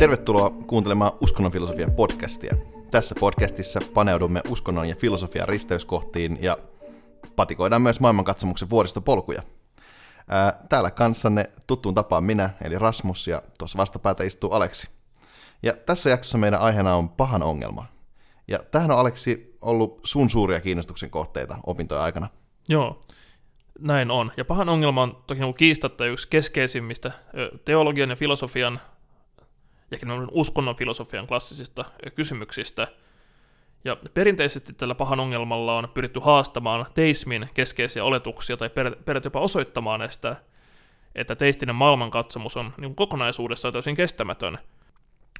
Tervetuloa kuuntelemaan Uskonnonfilosofia-podcastia. Tässä podcastissa paneudumme uskonnon ja filosofian risteyskohtiin ja patikoidaan myös maailmankatsomuksen vuoristopolkuja. Täällä kanssanne tuttuun tapaan minä, eli Rasmus, ja tuossa vastapäätä istuu Aleksi. Ja tässä jaksossa meidän aiheena on pahan ongelma. Ja tähän on, Aleksi, ollut sun suuria kiinnostuksen kohteita opintojen aikana. Joo, näin on. Ja pahan ongelma on toki kiistatta yksi keskeisimmistä teologian ja filosofian ja uskonnon filosofian klassisista kysymyksistä. Ja perinteisesti tällä pahan ongelmalla on pyritty haastamaan teismin keskeisiä oletuksia tai peräti jopa osoittamaan, että teistinen maailmankatsomus on kokonaisuudessaan täysin kestämätön.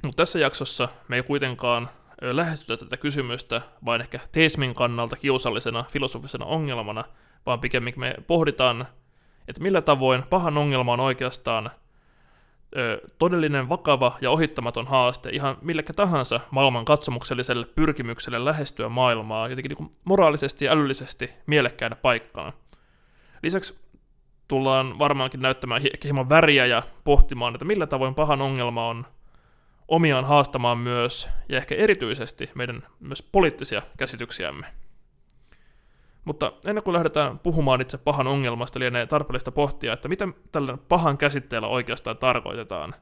Mutta tässä jaksossa me ei kuitenkaan lähestytä tätä kysymystä vain ehkä teismin kannalta kiusallisena filosofisena ongelmana, vaan pikemminkin me pohditaan, että millä tavoin pahan ongelma on oikeastaan todellinen, vakava ja ohittamaton haaste ihan millekä tahansa maailmankatsomukselle pyrkimykselle lähestyä maailmaa jotenkin niin moraalisesti ja älyllisesti mielekkäänä paikkana. Lisäksi tullaan varmaankin näyttämään hieman väriä ja pohtimaan, että millä tavoin pahan ongelma on omiaan haastamaan myös ja ehkä erityisesti meidän myös poliittisia käsityksiämme. Mutta ennen kuin lähdetään puhumaan itse pahan ongelmasta, lienee tarpeellista pohtia, että mitä tällä pahan käsitteellä oikeastaan tarkoitetaan.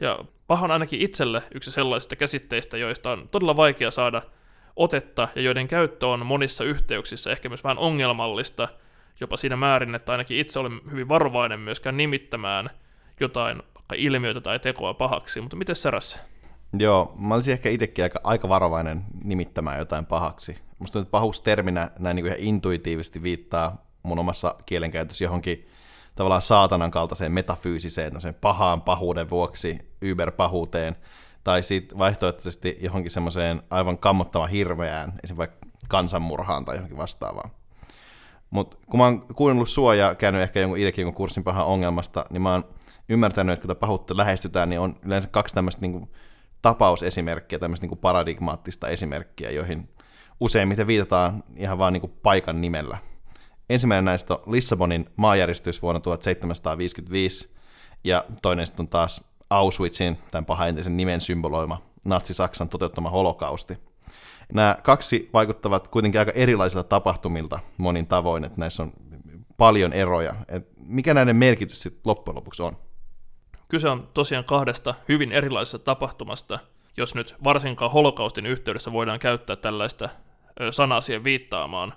Ja pahan ainakin itselle yksi sellaisista käsitteistä, joista on todella vaikea saada otetta ja joiden käyttö on monissa yhteyksissä ehkä myös vähän ongelmallista, jopa siinä määrin, että ainakin itse olen hyvin varovainen myöskään nimittämään jotain vaikka ilmiötä tai tekoa pahaksi. Mutta miten Saras? Joo, mä olisin ehkä itsekin aika varovainen nimittämään jotain pahaksi. Musta nyt pahuusterminä näin niin kuin ihan intuitiivisesti viittaa mun omassa kielenkäytössä johonkin tavallaan saatanan kaltaiseen metafyysiseen, pahaan pahuuden vuoksi, yberpahuuteen, tai sitten vaihtoehtoisesti johonkin semmoiseen aivan kammottavan hirveään, esimerkiksi vaikka kansanmurhaan tai johonkin vastaavaan. Mutta kun mä oon kuunnellut sua ja käynyt ehkä itsekin kurssin pahan ongelmasta, niin mä oon ymmärtänyt, että kun tätä pahuutta lähestytään, niin on yleensä kaksi tämmöistä niin tapausesimerkkiä, tämmöistä niin paradigmaattista esimerkkiä, joihin useimmiten viitataan ihan vaan niin kuin paikan nimellä. Ensimmäinen näistä on Lissabonin maanjäristys vuonna 1755, ja toinen sitten on taas Auschwitzin, tämän pahan entisen nimen symboloima, natsi-Saksan toteuttama holokausti. Nämä kaksi vaikuttavat kuitenkin aika erilaisilta tapahtumilta monin tavoin, että näissä on paljon eroja. Et mikä näiden merkitys sitten loppujen lopuksi on? Kyse on tosiaan kahdesta hyvin erilaisesta tapahtumasta, jos nyt varsinkaan holokaustin yhteydessä voidaan käyttää tällaista sanaa siihen viittaamaan.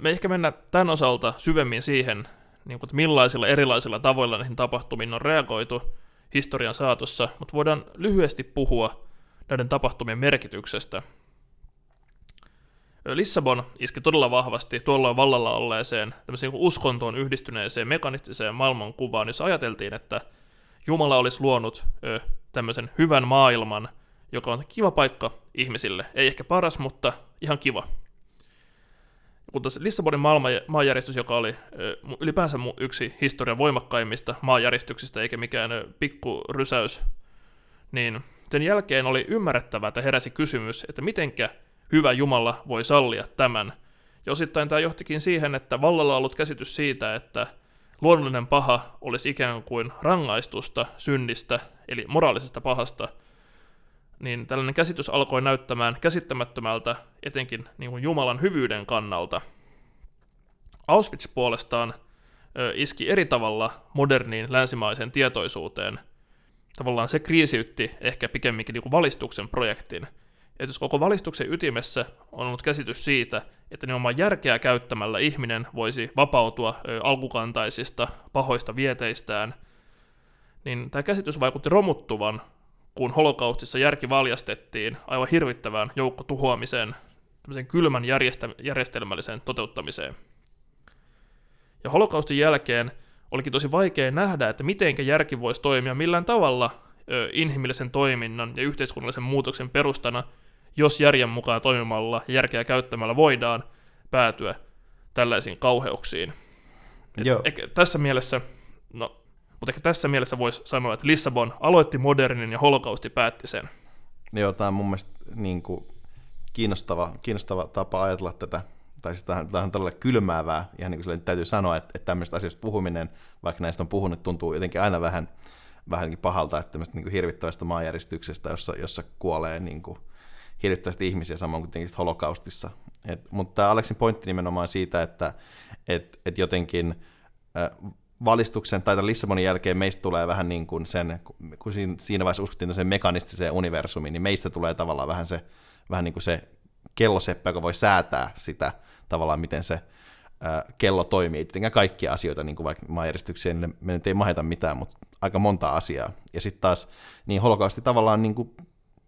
Me ehkä mennään tämän osalta syvemmin siihen, että millaisilla erilaisilla tavoilla näihin tapahtumiin on reagoitu historian saatossa, mutta voidaan lyhyesti puhua näiden tapahtumien merkityksestä. Lissabon iski todella vahvasti tuolloin vallalla olleeseen uskontoon yhdistyneeseen mekanistiseen maailmankuvaan, jossa ajateltiin, että Jumala olisi luonut tämmöisen hyvän maailman, joka on kiva paikka ihmisille. Ei ehkä paras, mutta ihan kiva. Kun tässä Lissabonin maanjäristys, joka oli ylipäänsä yksi historian voimakkaimmista maanjäristyksistä, eikä mikään pikkurysäys, niin sen jälkeen oli ymmärrettävää, että heräsi kysymys, että mitenkä hyvä Jumala voi sallia tämän. Ja osittain tämä johtikin siihen, että vallalla on ollut käsitys siitä, että luonnollinen paha olisi ikään kuin rangaistusta synnistä, eli moraalisesta pahasta, niin tällainen käsitys alkoi näyttämään käsittämättömältä etenkin niin kuin Jumalan hyvyyden kannalta. Auschwitz puolestaan iski eri tavalla moderniin länsimaiseen tietoisuuteen. Tavallaan se kriisiytti ehkä pikemminkin niin kuin valistuksen projektin. Et jos koko valistuksen ytimessä on ollut käsitys siitä, että nimenomaan järkeä käyttämällä ihminen voisi vapautua alkukantaisista pahoista vieteistään, niin tämä käsitys vaikutti romuttuvan, kun holokaustissa järki valjastettiin aivan hirvittävään joukkotuhoamiseen, tämmöisen kylmän järjestelmälliseen toteuttamiseen. Ja holokaustin jälkeen olikin tosi vaikea nähdä, että mitenkä järki voisi toimia millään tavalla inhimillisen toiminnan ja yhteiskunnallisen muutoksen perustana, jos järjen mukaan toimimalla ja järkeä käyttämällä voidaan päätyä tällaisiin kauheuksiin. Tässä mielessä voisi sanoa, että Lissabon aloitti modernin ja holokausti päätti sen. Joo, tämä on mun mielestä niin kuin kiinnostava tapa ajatella tätä. Tai siis tämä on todella kylmäävää, ihan niin kuin täytyy sanoa, että tämmöistä asioista puhuminen, vaikka näistä on puhunut, tuntuu jotenkin aina vähän vähänkin pahalta, että tämmöistä niin kuin hirvittävästä maanjäristyksestä, jossa kuolee niin kuin hirvittävästi ihmisiä, samoin kuin holokaustissa. Mutta tämä Aleksin pointti nimenomaan siitä, että et jotenkin valistuksen tai Lissabonin jälkeen meistä tulee vähän niin kuin sen, kun siinä vaiheessa uskottiin sen mekanistiseen universumiin, niin meistä tulee tavallaan vähän niin kuin se kelloseppä, joka voi säätää sitä tavallaan, miten se kello toimii. Tietenkään kaikkia asioita, niin kuin vaikka maanjäristyksiä, niin me nyt ei maheta mitään, mutta aika monta asiaa. Ja sitten taas niin holokausti tavallaan niin kuin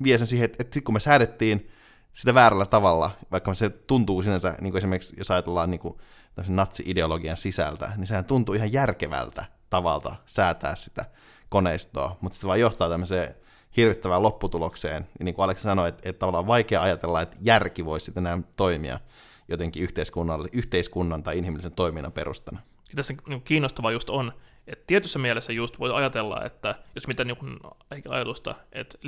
vie sen siihen, että kun me säädettiin sitä väärällä tavalla, vaikka se tuntuu sinänsä, niin kuin esimerkiksi jos ajatellaan niin kuin tämmöisen natsi-ideologian sisältä, niin sehän tuntuu ihan järkevältä tavalta säätää sitä koneistoa, mutta se vaan johtaa tämmöiseen hirvittävään lopputulokseen. Ja niin kuin Aleksi sanoi, että tavallaan on vaikea ajatella, että järki voisi sitten enää toimia jotenkin yhteiskunnan tai inhimillisen toiminnan perustana. Ja tässä kiinnostavaa just on, että tietyssä mielessä just voi ajatella, että jos mitään ajatusta, että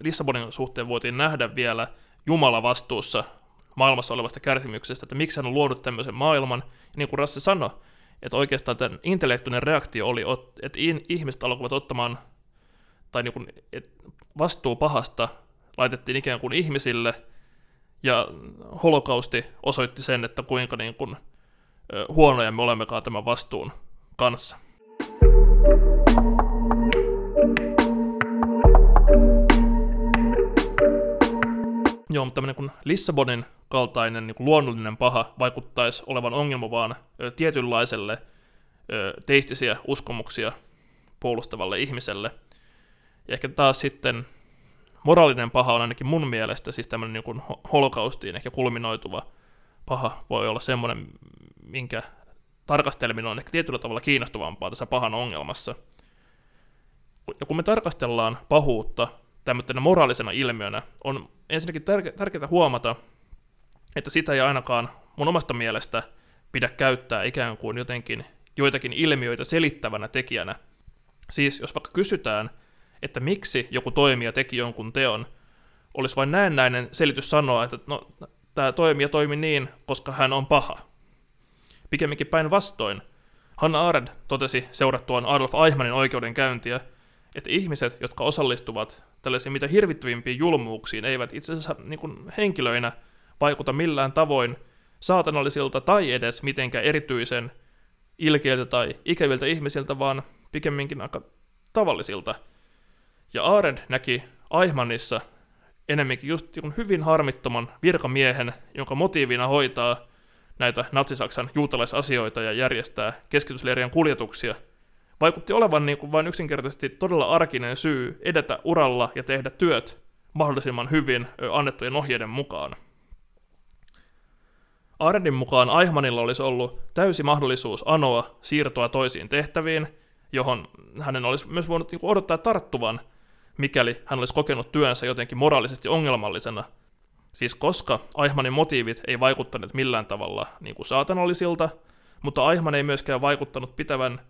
Lissabonin suhteen voitiin nähdä vielä Jumala vastuussa maailmassa olevasta kärsimyksestä, että miksi hän on luonut tämmöisen maailman. Ja niin kuin Rassi sanoi, että oikeastaan tämän intellektuinen reaktio oli, että ihmiset alkoivat ottamaan, tai niin kuin, että vastuu pahasta laitettiin ikään kuin ihmisille, ja holokausti osoitti sen, että kuinka niin kuin huonoja me olemmekaan tämän vastuun kanssa. Joo, mutta tämmöinen kuin Lissabonin kaltainen niin kuin luonnollinen paha vaikuttaisi olevan ongelma vaan tietynlaiselle teistisiä uskomuksia puolustavalle ihmiselle. Ja ehkä taas sitten moraalinen paha on ainakin mun mielestä, siis tämmöinen niin kuin holokaustiin ehkä kulminoituva paha voi olla semmoinen, minkä tarkasteleminen on ehkä tietyllä tavalla kiinnostavampaa tässä pahan ongelmassa. Ja kun me tarkastellaan pahuutta tämmöisenä moraalisena ilmiönä, on ensinnäkin tärkeää huomata, että sitä ei ainakaan mun omasta mielestä pidä käyttää ikään kuin jotenkin joitakin ilmiöitä selittävänä tekijänä. Siis jos vaikka kysytään, että miksi joku toimija teki jonkun teon, olisi vain näennäinen selitys sanoa, että no, tämä toimija toimi niin, koska hän on paha. Pikemminkin päinvastoin. Hannah Arendt totesi seurattuaan Adolf Eichmannin oikeudenkäyntiä, että ihmiset, jotka osallistuvat tällaisiin mitä hirvittävimpiin julmuuksiin, eivät itse asiassa niin kuin henkilöinä vaikuta millään tavoin saatanallisilta tai edes mitenkään erityisen ilkeiltä tai ikäviltä ihmisiltä, vaan pikemminkin aika tavallisilta. Ja Arendt näki Eichmannissa enemmänkin just hyvin harmittoman virkamiehen, jonka motiivina hoitaa näitä Natsi-Saksan juutalaisasioita ja järjestää keskitysleirien kuljetuksia, vaikutti olevan niin kuin vain yksinkertaisesti todella arkinen syy edetä uralla ja tehdä työt mahdollisimman hyvin annettujen ohjeiden mukaan. Arendtin mukaan Eichmannilla olisi ollut täysi mahdollisuus anoa siirtoa toisiin tehtäviin, johon hänen olisi myös voinut niin kuin odottaa tarttuvan, mikäli hän olisi kokenut työnsä jotenkin moraalisesti ongelmallisena. Siis koska Eichmannin motiivit ei vaikuttaneet millään tavalla niin kuin saatanallisilta, mutta Eichmann ei myöskään vaikuttanut pitävän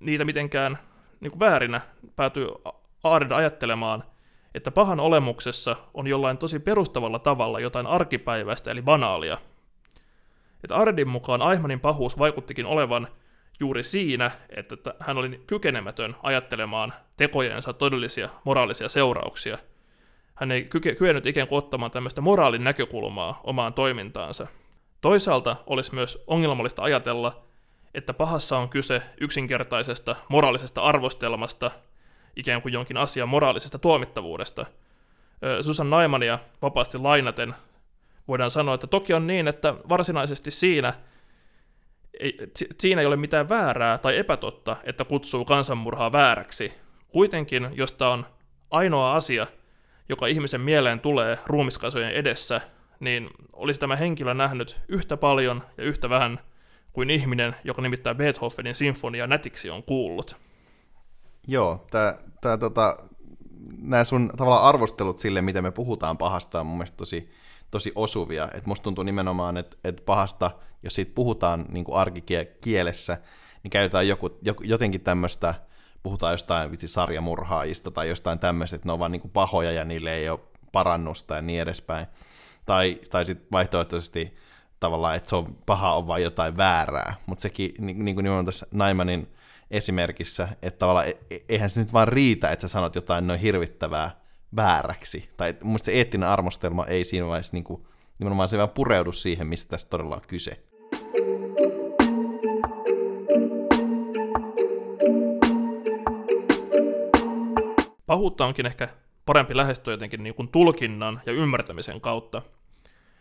niitä mitenkään niin kuin väärinä, päätyy Arendt ajattelemaan, että pahan olemuksessa on jollain tosi perustavalla tavalla jotain arkipäiväistä eli banaalia. Että Arendtin mukaan Eichmannin pahuus vaikuttikin olevan juuri siinä, että hän oli kykenemätön ajattelemaan tekojensa todellisia moraalisia seurauksia. Hän ei kyennyt ikään kuin ottamaan tämmöistä moraalin näkökulmaa omaan toimintaansa. Toisaalta olisi myös ongelmallista ajatella, että pahassa on kyse yksinkertaisesta moraalisesta arvostelmasta, ikään kuin jonkin asian moraalisesta tuomittavuudesta. Susan Neimania vapaasti lainaten voidaan sanoa, että toki on niin, että varsinaisesti siinä ei ole mitään väärää tai epätotta, että kutsuu kansanmurhaa vääräksi. Kuitenkin, jos tämä on ainoa asia, joka ihmisen mieleen tulee ruumiskasojen edessä, niin olisi tämä henkilö nähnyt yhtä paljon ja yhtä vähän kuin ihminen, joka nimittää Beethovenin sinfonia nätiksi on kuullut. Joo, nämä sun tavallaan arvostelut sille, mitä me puhutaan pahasta, on mun mielestä tosi osuvia. Et musta tuntuu nimenomaan, että pahasta, jos siitä puhutaan niin kuin arkikielessä, niin käytetään jotenkin tämmöistä, puhutaan jostain sarjamurhaajista tai jostain tämmöistä, että ne on vaan niin kuin pahoja ja niille ei ole parannusta ja niin edespäin. Tai sitten vaihtoehtoisesti tavallaan, että se on paha on vaan jotain väärää, mutta sekin, niin kuin nimenomaan tässä Neimanin esimerkissä, että tavallaan eihän se nyt vaan riitä, että sä sanot jotain noin hirvittävää vääräksi. Tai mun mielestä se eettinen arvostelma ei siinä vaiheessa niin kuin, nimenomaan se vaan pureudu siihen, mistä tässä todella on kyse. Pahuutta onkin ehkä parempi lähestyä jotenkin niin kuin tulkinnan ja ymmärtämisen kautta.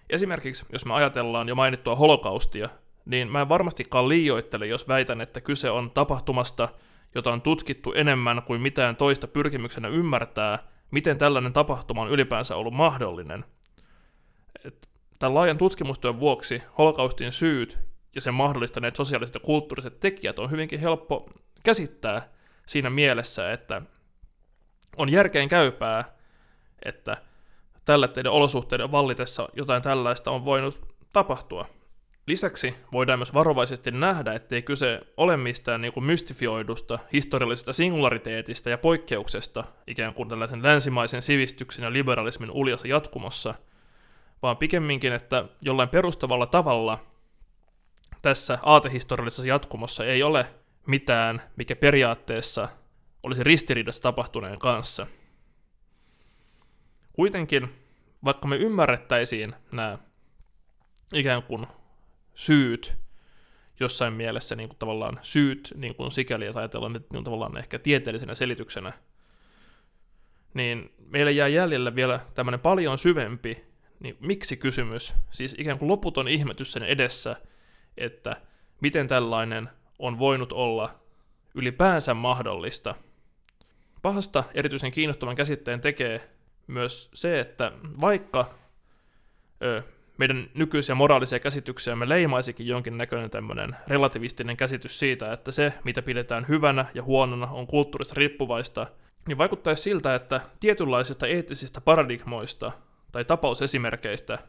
Esimerkiksi, jos me ajatellaan jo mainittua holokaustia, niin mä en varmastikaan liioittele, jos väitän, että kyse on tapahtumasta, jota on tutkittu enemmän kuin mitään toista pyrkimyksenä ymmärtää, miten tällainen tapahtuma on ylipäänsä ollut mahdollinen. Tämän laajan tutkimustyön vuoksi holokaustin syyt ja sen mahdollistaneet sosiaaliset ja kulttuuriset tekijät on hyvinkin helppo käsittää siinä mielessä, että on järkeen käypää, että tällä teidän olosuhteiden vallitessa jotain tällaista on voinut tapahtua. Lisäksi voidaan myös varovaisesti nähdä, ettei kyse ole mistään niin kuin mystifioidusta, historiallisesta singulariteetista ja poikkeuksesta, ikään kuin tällaisen länsimaisen sivistyksen ja liberalismin uljassa jatkumossa, vaan pikemminkin, että jollain perustavalla tavalla tässä aatehistoriallisessa jatkumossa ei ole mitään, mikä periaatteessa olisi ristiriidassa tapahtuneen kanssa. Kuitenkin, vaikka me ymmärrettäisiin nämä ikään kuin syyt jossain mielessä, niin kuin tavallaan syyt niin kuin sikäli, ja ajatellaan nyt niin tavallaan ehkä tieteellisenä selityksenä, niin meille jää jäljellä vielä tämmöinen paljon syvempi niin miksi kysymys, siis ikään kuin loputon ihmetys sen edessä, että miten tällainen on voinut olla ylipäänsä mahdollista. Pahasta erityisen kiinnostavan käsitteen tekee myös se, että vaikka meidän nykyisiä moraalisia käsityksiä me leimaisikin jonkinnäköinen tämmöinen relativistinen käsitys siitä, että se, mitä pidetään hyvänä ja huonona, on kulttuurista riippuvaista, niin vaikuttaisi siltä, että tietynlaisista eettisistä paradigmoista tai tapausesimerkkeistä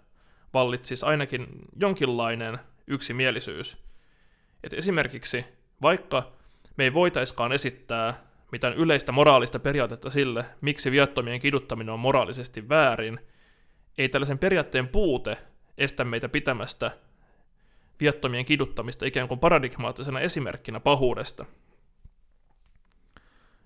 vallitsisi ainakin jonkinlainen yksimielisyys. Et esimerkiksi, vaikka me ei voitaiskaan esittää mitään yleistä moraalista periaatetta sille, miksi viattomien kiduttaminen on moraalisesti väärin, ei tällaisen periaatteen puute estä meitä pitämästä viattomien kiduttamista ikään kuin paradigmaattisena esimerkkinä pahuudesta.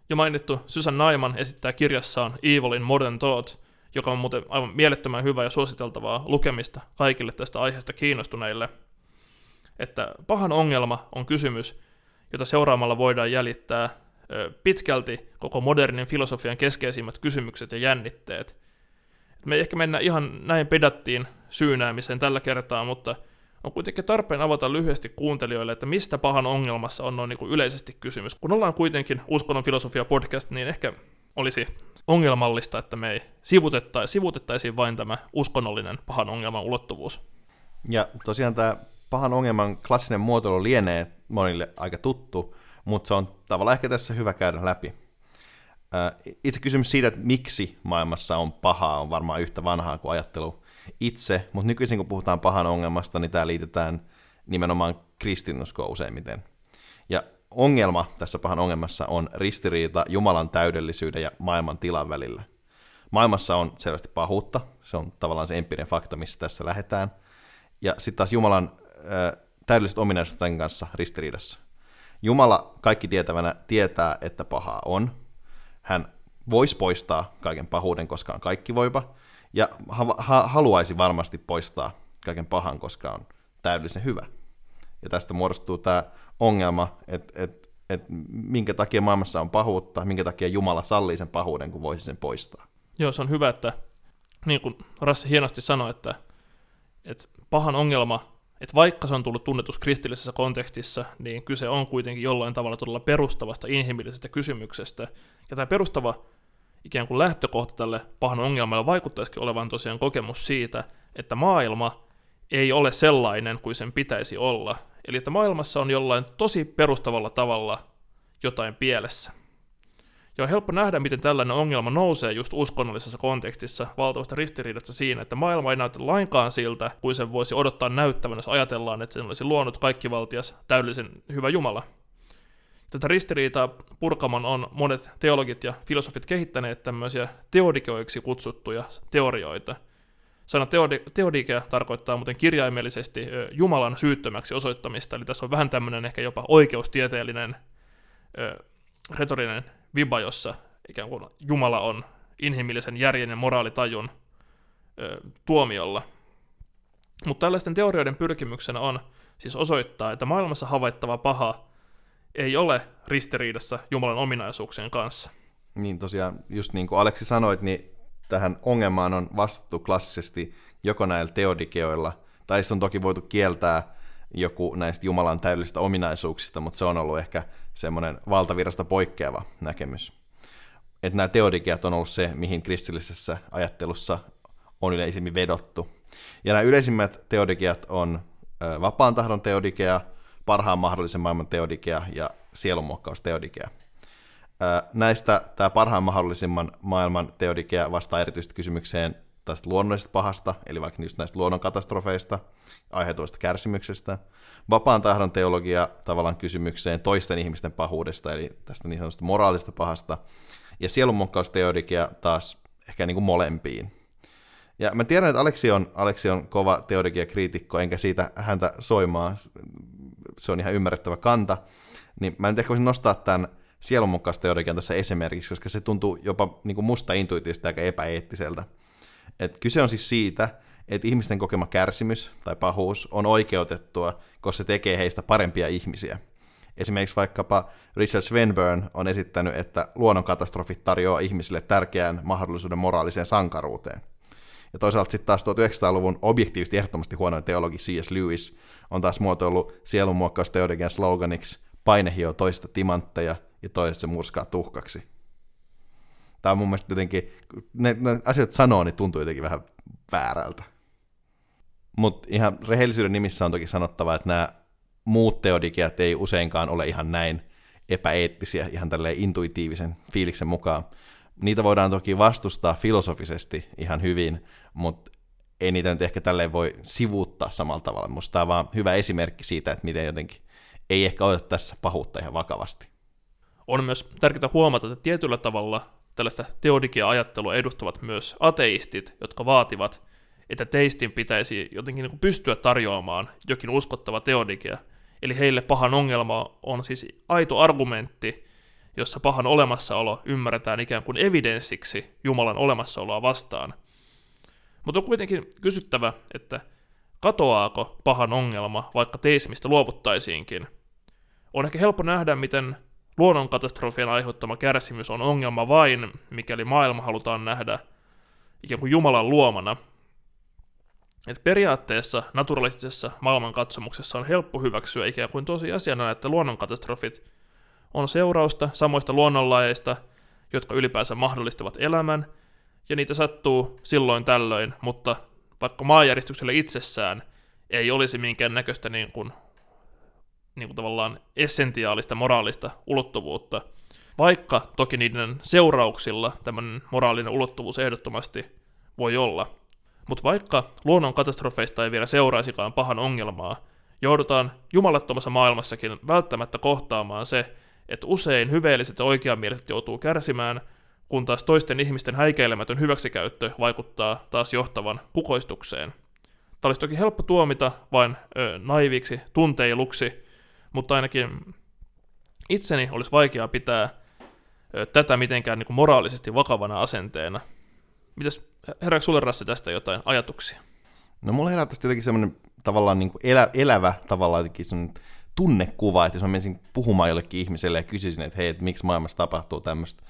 Jo mainittu Susan Neiman esittää kirjassaan Evil in Modern Thought, joka on muuten aivan mielettömän hyvä ja suositeltavaa lukemista kaikille tästä aiheesta kiinnostuneille, että pahan ongelma on kysymys, jota seuraamalla voidaan jäljittää pitkälti koko modernin filosofian keskeisimmät kysymykset ja jännitteet. Me ei ehkä mennä ihan näin pedattiin syynäämiseen tällä kertaa, mutta on kuitenkin tarpeen avata lyhyesti kuuntelijoille, että mistä pahan ongelmassa on noin niin kuin yleisesti kysymys. Kun ollaan kuitenkin Uskonnon filosofia podcast, niin ehkä olisi ongelmallista, että me ei sivutettaisiin vain tämä uskonnollinen pahan ongelman ulottuvuus. Ja tosiaan tämä pahan ongelman klassinen muotoilu lienee monille aika tuttu, mutta se on tavallaan ehkä tässä hyvä käydä läpi. Itse kysymys siitä, että miksi maailmassa on pahaa, on varmaan yhtä vanhaa kuin ajattelu itse, mutta nykyisin kun puhutaan pahan ongelmasta, niin tämä liitetään nimenomaan kristinuskoon useimmiten. Ja ongelma tässä pahan ongelmassa on ristiriita Jumalan täydellisyyden ja maailman tilan välillä. Maailmassa on selvästi pahuutta, se on tavallaan se empiirinen fakta, missä tässä lähdetään, ja sitten taas Jumalan täydelliset ominaisuudet tämän kanssa ristiriidassa. Jumala kaikki tietävänä tietää, että pahaa on. Hän voisi poistaa kaiken pahuuden, koska on kaikki voipa, ja haluaisi varmasti poistaa kaiken pahan, koska on täydellisen hyvä. Ja tästä muodostuu tämä ongelma, että minkä takia maailmassa on pahuutta, minkä takia Jumala sallii sen pahuuden, kun voisi sen poistaa. Joo, se on hyvä, että niin kuin Rassi hienosti sanoi, että pahan ongelma, että vaikka se on tullut tunnetuksi kristillisessä kontekstissa, niin kyse on kuitenkin jollain tavalla todella perustavasta inhimillisestä kysymyksestä. Ja tämä perustava ikään kuin lähtökohta tälle pahan ongelmalle vaikuttaisikin olevan tosiaan kokemus siitä, että maailma ei ole sellainen kuin sen pitäisi olla. Eli että maailmassa on jollain tosi perustavalla tavalla jotain pielessä. Ja on helppo nähdä, miten tällainen ongelma nousee just uskonnollisessa kontekstissa valtavasta ristiriidasta siinä, että maailma ei näytä lainkaan siltä, kuin sen voisi odottaa näyttävän, jos ajatellaan, että sen olisi luonut kaikkivaltias täydellisen hyvä Jumala. Tätä ristiriitaa purkaman on monet teologit ja filosofit kehittäneet tämmöisiä teodikeoiksi kutsuttuja teorioita. Sana teodikea tarkoittaa muuten kirjaimellisesti Jumalan syyttömäksi osoittamista, eli tässä on vähän tämmöinen ehkä jopa oikeustieteellinen retorinen viba, jossa ikään kuin Jumala on inhimillisen järjen ja moraalitajun tuomiolla. Mutta tällaisten teorioiden pyrkimyksenä on siis osoittaa, että maailmassa havaittava paha ei ole ristiriidassa Jumalan ominaisuuksien kanssa. Niin tosiaan, just niin kuin Aleksi sanoit, niin tähän ongelmaan on vastattu klassisesti joko näillä teodikeoilla, tai sitten on toki voitu kieltää joku näistä Jumalan täydellisistä ominaisuuksista, mutta se on ollut ehkä semmoinen valtavirrasta poikkeava näkemys. Että nämä teodikeat on ollut se, mihin kristillisessä ajattelussa on yleisimmin vedottu. Ja nämä yleisimmät teodikeat on vapaan tahdon teodikea, parhaan mahdollisen maailman teodikea ja sielunmuokkausteodikea. Näistä tämä parhaan mahdollisimman maailman teodikea vastaa erityisesti kysymykseen tästä luonnollisesta pahasta, eli vaikka just näistä luonnonkatastrofeista, aiheutuvasta kärsimyksestä. Vapaan tahdon teologia tavallaan kysymykseen toisten ihmisten pahuudesta, eli tästä niin sanotusta moraalista pahasta. Ja sielunmuokkausteodikea taas ehkä niin kuin molempiin. Ja mä tiedän, että Aleksi on kova teodikiakriitikko, enkä siitä häntä soimaa. Se on ihan ymmärrettävä kanta. Niin mä en ehkä voisin nostaa tämän sielunmuokkausteodikian tässä esimerkiksi, koska se tuntuu jopa niin kuin musta intuitiivista ja epäeettiseltä. Et kyse on siis siitä, että ihmisten kokema kärsimys tai pahuus on oikeutettua, koska se tekee heistä parempia ihmisiä. Esimerkiksi vaikkapa Richard Swinburne on esittänyt, että luonnonkatastrofit tarjoaa ihmisille tärkeän mahdollisuuden moraaliseen sankaruuteen. Ja toisaalta sitten taas 1900-luvun objektiivisesti ehdottomasti huonoin teologi C.S. Lewis on taas muotoillut sielunmuokkausteologian sloganiksi paine hioo toista timantteja ja toiset se murskaa tuhkaksi. Tämä on mun mielestä jotenkin, ne asiat sanoo, niin tuntuu jotenkin vähän väärältä. Mutta ihan rehellisyyden nimissä on toki sanottava, että nämä muut teodikiat ei useinkaan ole ihan näin epäeettisiä, ihan tälleen intuitiivisen fiiliksen mukaan. Niitä voidaan toki vastustaa filosofisesti ihan hyvin, mutta ei niitä nyt ehkä tälleen voi sivuuttaa samalla tavalla. Musta tämä on vaan hyvä esimerkki siitä, että miten jotenkin ei ehkä oteta tässä pahuutta ihan vakavasti. On myös tärkeää huomata, että tietyllä tavalla tällaista teodikia-ajattelua edustavat myös ateistit, jotka vaativat, että teistin pitäisi jotenkin niin pystyä tarjoamaan jokin uskottava teodikia. Eli heille pahan ongelma on siis aito argumentti, jossa pahan olemassaolo ymmärretään ikään kuin evidenssiksi Jumalan olemassaoloa vastaan. Mutta on kuitenkin kysyttävä, että katoaako pahan ongelma, vaikka teismistä luovuttaisiinkin. On ehkä helppo nähdä, miten luonnonkatastrofien aiheuttama kärsimys on ongelma vain, mikäli maailma halutaan nähdä ikään kuin Jumalan luomana. Et periaatteessa naturalistisessa maailmankatsomuksessa on helppo hyväksyä ikään kuin tosiasiana, että luonnonkatastrofit on seurausta samoista luonnonlajeista, jotka ylipäänsä mahdollistavat elämän, ja niitä sattuu silloin tällöin, mutta vaikka maanjäristyksellä itsessään ei olisi minkäännäköistä niin kuin tavallaan essentiaalista moraalista ulottuvuutta, vaikka toki niiden seurauksilla tämmöinen moraalinen ulottuvuus ehdottomasti voi olla. Mutta vaikka luonnon katastrofeista ei vielä seuraisikaan pahan ongelmaa, joudutaan jumalattomassa maailmassakin välttämättä kohtaamaan se, että usein hyveelliset ja oikeamieliset joutuu kärsimään, kun taas toisten ihmisten häikäilemätön hyväksikäyttö vaikuttaa taas johtavan kukoistukseen. Tämä olisi toki helppo tuomita vain naiiviksi tunteiluksi, mutta ainakin itseni olisi vaikeaa pitää tätä mitenkään niin kuin moraalisesti vakavana asenteena. Mitäs herääkö sulle, Rassi, tästä jotain ajatuksia? No mulla herää tästä jotenkin semmoinen tavallaan niin kuin elävä tavallaan jotenkin semmoinen tunnekuva, että jos mä menisin puhumaan jollekin ihmiselle ja kysyisin, että hei, että miksi maailmassa tapahtuu tämmöistä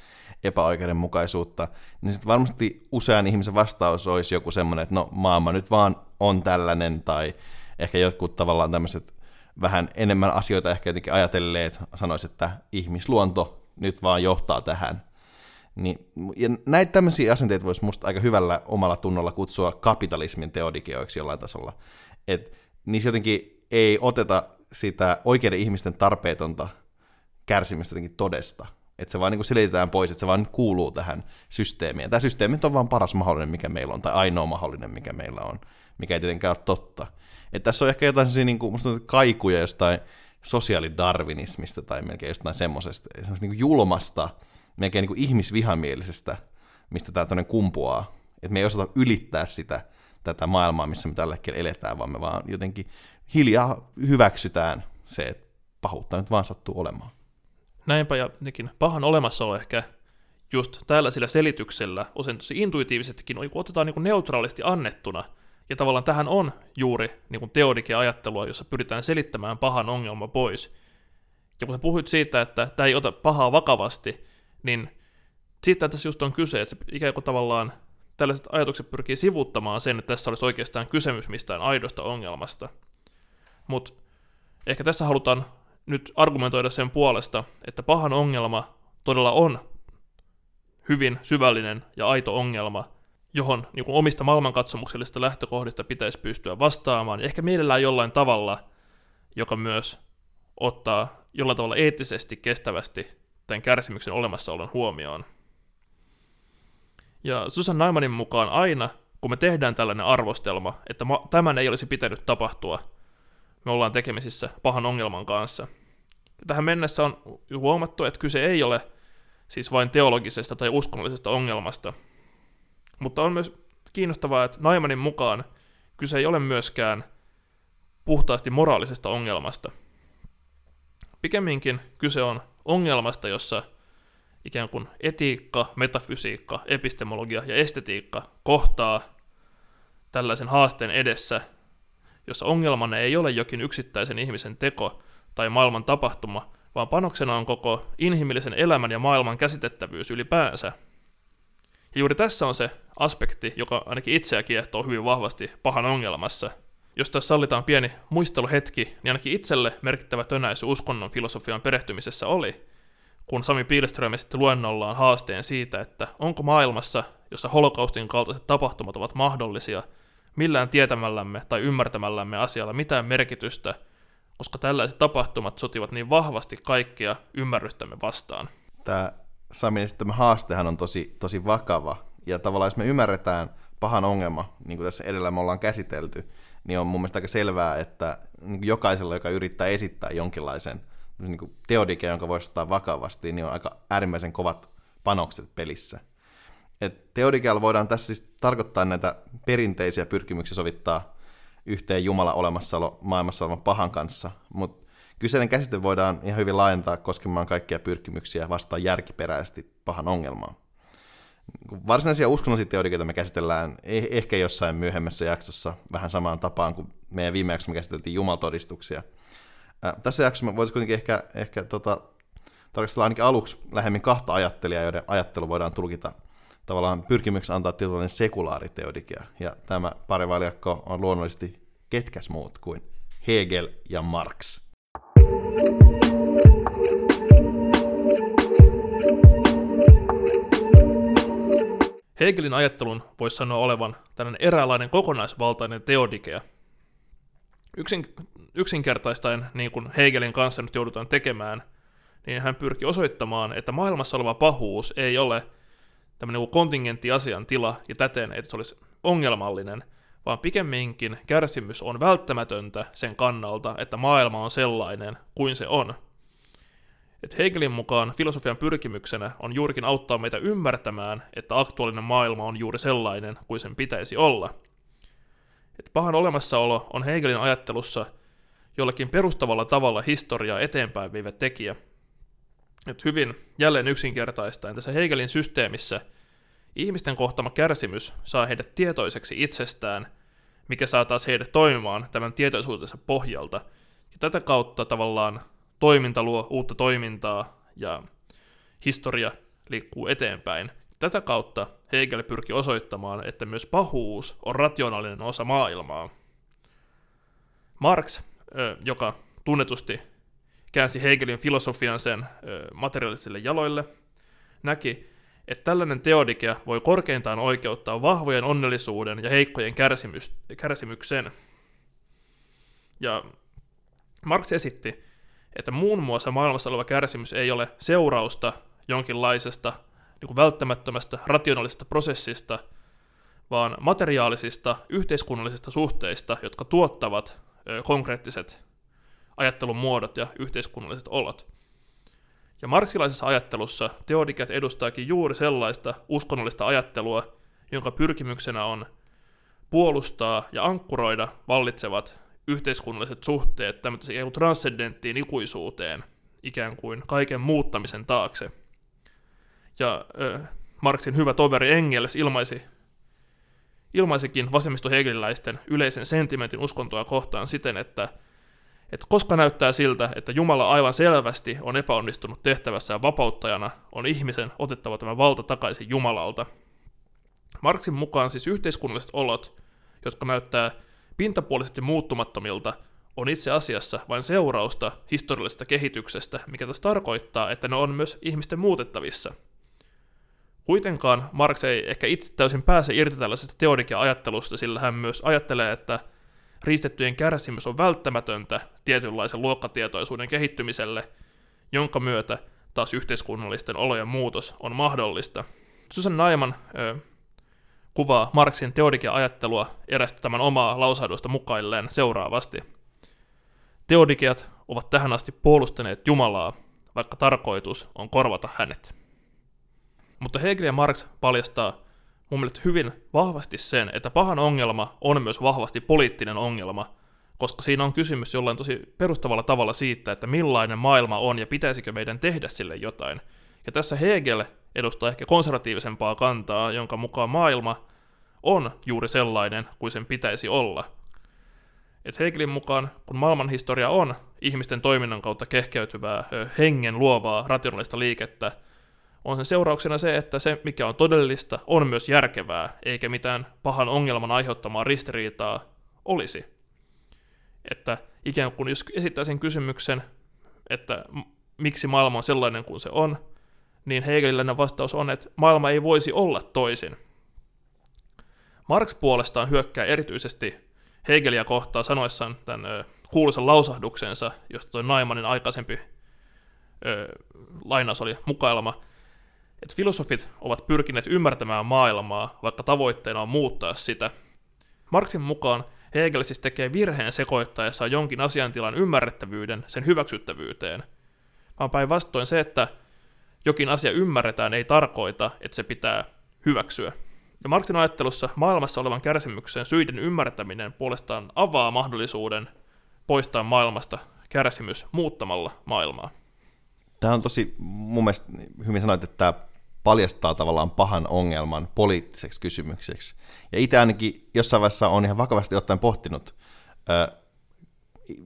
epäoikeudenmukaisuutta, niin sitten varmasti usean ihmisen vastaus olisi joku semmoinen, että no maailma nyt vaan on tällainen, tai ehkä jotkut tavallaan tämmöiset vähän enemmän asioita ehkä jotenkin ajatelleet, sanoisi, että ihmisluonto nyt vaan johtaa tähän. Niin, ja näitä tämmöisiä asenteita voisi musta aika hyvällä omalla tunnolla kutsua kapitalismin teodikeoiksi jollain tasolla. Et niissä jotenkin ei oteta sitä oikeiden ihmisten tarpeetonta kärsimystä jotenkin todesta. Että se vaan niin selitetään pois, että se vaan kuuluu tähän systeemiin. Tämä systeemi on vaan paras mahdollinen, mikä meillä on, tai ainoa mahdollinen, mikä meillä on, mikä ei tietenkään ole totta. Että tässä on ehkä jotain sellaisia niin kuin, musta tuntuu, kaikuja jostain sosiaalidarwinismista tai melkein jostain semmoisesta niin julmasta, melkein niin ihmisvihamielisestä, mistä tämä tuonne kumpuaa. Että me ei osata ylittää tätä maailmaa, missä me tällä hetkellä eletään, vaan me vaan jotenkin hiljaa hyväksytään se, että pahuutta nyt vaan sattuu olemaan. Näinpä, ja nekin pahan olemassa on ehkä just tällaisilla selityksellä, usein tosi intuitiivisetkin, otetaan niin kuin neutraalisti annettuna, ja tavallaan tähän on juuri niin kuin teodike-ajattelua, jossa pyritään selittämään pahan ongelma pois. Ja kun sä puhuit siitä, että tämä ei ota pahaa vakavasti, niin siitä tässä just on kyse, että se ikään kuin tavallaan tällaiset ajatukset pyrkii sivuttamaan sen, että tässä olisi oikeastaan kysymys mistään aidosta ongelmasta. Mutta ehkä tässä halutaan nyt argumentoida sen puolesta, että pahan ongelma todella on hyvin syvällinen ja aito ongelma, johon niin kuin omista maailmankatsomuksellisista lähtökohdista pitäisi pystyä vastaamaan, ja ehkä mielellään jollain tavalla, joka myös ottaa jollain tavalla eettisesti kestävästi tämän kärsimyksen olemassaolon huomioon. Ja Susan Neimanin mukaan aina, kun me tehdään tällainen arvostelma, että tämän ei olisi pitänyt tapahtua, me ollaan tekemisissä pahan ongelman kanssa. Ja tähän mennessä on huomattu, että kyse ei ole siis vain teologisesta tai uskonnollisesta ongelmasta. Mutta on myös kiinnostavaa, että Neimanin mukaan kyse ei ole myöskään puhtaasti moraalisesta ongelmasta. Pikemminkin kyse on ongelmasta, jossa ikään kuin etiikka, metafysiikka, epistemologia ja estetiikka kohtaa tällaisen haasteen edessä, jossa ongelmana ei ole jokin yksittäisen ihmisen teko tai maailman tapahtuma, vaan panoksena on koko inhimillisen elämän ja maailman käsitettävyys ylipäänsä. Ja juuri tässä on se aspekti, joka ainakin itseä kiehtoo hyvin vahvasti pahan ongelmassa. Jos tässä sallitaan pieni muisteluhetki, niin ainakin itselle merkittävä tönäisy uskonnon filosofian perehtymisessä oli, kun Sami Pihlström esitti luennollaan haasteen siitä, että onko maailmassa, jossa holokaustin kaltaiset tapahtumat ovat mahdollisia, millään tietämällämme tai ymmärtämällämme asialla mitään merkitystä, koska tällaiset tapahtumat sotivat niin vahvasti kaikkea ymmärrystämme vastaan. Tämä Samin esittämä haastehan on tosi vakava, ja tavallaan jos me ymmärretään pahan ongelma, niin kuin tässä edellä me ollaan käsitelty, niin on mun mielestä aika selvää, että jokaisella, joka yrittää esittää jonkinlaisen niin teodike, jonka voisi ottaa vakavasti, niin on aika äärimmäisen kovat panokset pelissä. Et teodikealla voidaan tässä siis tarkoittaa näitä perinteisiä pyrkimyksiä sovittaa yhteen Jumalan olemassaolo maailmassa olevan pahan kanssa, mutta kyseinen käsite voidaan ihan hyvin laajentaa koskemaan kaikkia pyrkimyksiä vastaan järkiperäisesti pahan ongelmaa. Varsinaisia uskonnollisia teodikeita me käsitellään ehkä jossain myöhemmässä jaksossa vähän samaan tapaan kuin meidän viime jaksossa me käsiteltiin jumaltodistuksia. Tässä jaksossa voisi kuitenkin ehkä tarkastella ainakin aluksi lähemmin kahta ajattelijaa, joiden ajattelu voidaan tulkita tavallaan pyrkimyksen antaa tietynlainen sekulaariteodikia, ja tämä parivaljakko on luonnollisesti ketkäs muut kuin Hegel ja Marx. Hegelin ajattelun voisi sanoa olevan tällainen eräänlainen kokonaisvaltainen teodikea. Yksinkertaistaen, niin kuin Hegelin kanssa nyt joudutaan tekemään, niin hän pyrki osoittamaan, että maailmassa oleva pahuus ei ole tämmöinen kontingenttiasian tila ja täten, että se olisi ongelmallinen, vaan pikemminkin kärsimys on välttämätöntä sen kannalta, että maailma on sellainen kuin se on. Et Hegelin mukaan filosofian pyrkimyksenä on juurikin auttaa meitä ymmärtämään, että aktuaalinen maailma on juuri sellainen kuin sen pitäisi olla. Et pahan olemassaolo on Hegelin ajattelussa jollakin perustavalla tavalla historiaa eteenpäin viivä tekijä. Et hyvin jälleen yksinkertaistaen tässä Hegelin systeemissä ihmisten kohtama kärsimys saa heidät tietoiseksi itsestään, mikä saa taas heidät toimimaan tämän tietoisuutensa pohjalta. Ja tätä kautta tavallaan toiminta luo uutta toimintaa ja historia liikkuu eteenpäin. Tätä kautta Hegel pyrki osoittamaan, että myös pahuus on rationaalinen osa maailmaa. Marx, joka tunnetusti käänsi Hegelin filosofian sen materiaalisille jaloille, näki, että tällainen teodikea voi korkeintaan oikeuttaa vahvojen onnellisuuden ja heikkojen kärsimyksen. Ja Marx esitti, että muun muassa maailmassa oleva kärsimys ei ole seurausta jonkinlaisesta niin kuin välttämättömästä rationaalisesta prosessista, vaan materiaalisista yhteiskunnallisista suhteista, jotka tuottavat konkreettiset ajattelun muodot ja yhteiskunnalliset olot. Ja marksilaisessa ajattelussa teodikat edustaakin juuri sellaista uskonnollista ajattelua, jonka pyrkimyksenä on puolustaa ja ankkuroida vallitsevat yhteiskunnalliset suhteet tämmöiseen transcendenttiin ikuisuuteen, ikään kuin kaiken muuttamisen taakse. Ja Marxin hyvä toveri Engels ilmaisikin vasemmistohegeliläisten yleisen sentimentin uskontoa kohtaan siten, että koska näyttää siltä, että Jumala aivan selvästi on epäonnistunut tehtävässään vapauttajana, on ihmisen otettava tämä valta takaisin Jumalalta. Marxin mukaan siis yhteiskunnalliset olot, jotka näyttää pintapuolisesti muuttumattomilta, on itse asiassa vain seurausta historiallisesta kehityksestä, mikä taas tarkoittaa, että ne on myös ihmisten muutettavissa. Kuitenkaan Marx ei ehkä itse täysin pääse irti tällaisesta teorikia-ajattelusta, sillä hän myös ajattelee, että riistettyjen kärsimys on välttämätöntä tietynlaisen luokkatietoisuuden kehittymiselle, jonka myötä taas yhteiskunnallisten olojen muutos on mahdollista. Susan Neiman kuvaa Marxin teodikia-ajattelua erästä tämän omaa lausahdusta mukailleen seuraavasti. Teodikiat ovat tähän asti puolustaneet Jumalaa, vaikka tarkoitus on korvata hänet. Mutta Hegel ja Marx paljastaa mun mielestä hyvin vahvasti sen, että pahan ongelma on myös vahvasti poliittinen ongelma, koska siinä on kysymys jollain tosi perustavalla tavalla siitä, että millainen maailma on ja pitäisikö meidän tehdä sille jotain. Ja tässä Hegel edustaa ehkä konservatiivisempaa kantaa, jonka mukaan maailma on juuri sellainen kuin sen pitäisi olla. Et Hegelin mukaan, kun maailmanhistoria on ihmisten toiminnan kautta kehkeytyvää, hengen luovaa, rationaalista liikettä, on sen seurauksena se, että se, mikä on todellista, on myös järkevää, eikä mitään pahan ongelman aiheuttamaa ristiriitaa olisi. Että ikään kuin jos esittäisin kysymyksen, että miksi maailma on sellainen kuin se on, niin hegeliläinen vastaus on, että maailma ei voisi olla toisin. Marx puolestaan hyökkää erityisesti Hegelia kohtaan sanoessaan tämän kuuluisan lausahduksensa, josta tuo Neimanin aikaisempi lainaus oli mukailma, että filosofit ovat pyrkineet ymmärtämään maailmaa, vaikka tavoitteena on muuttaa sitä. Marxin mukaan Hegel siis tekee virheen sekoittaessaan jonkin asiantilan ymmärrettävyyden sen hyväksyttävyyteen, vaan päinvastoin se, että jokin asia ymmärretään, ei tarkoita, että se pitää hyväksyä. Ja Marxin ajattelussa maailmassa olevan kärsimyksen syiden ymmärtäminen puolestaan avaa mahdollisuuden poistaa maailmasta kärsimys muuttamalla maailmaa. Tämä on tosi, mun mielestä hyvin sanoit, että tämä paljastaa tavallaan pahan ongelman poliittiseksi kysymykseksi. Ja itse ainakin jossain vaiheessa olen ihan vakavasti ottaen pohtinut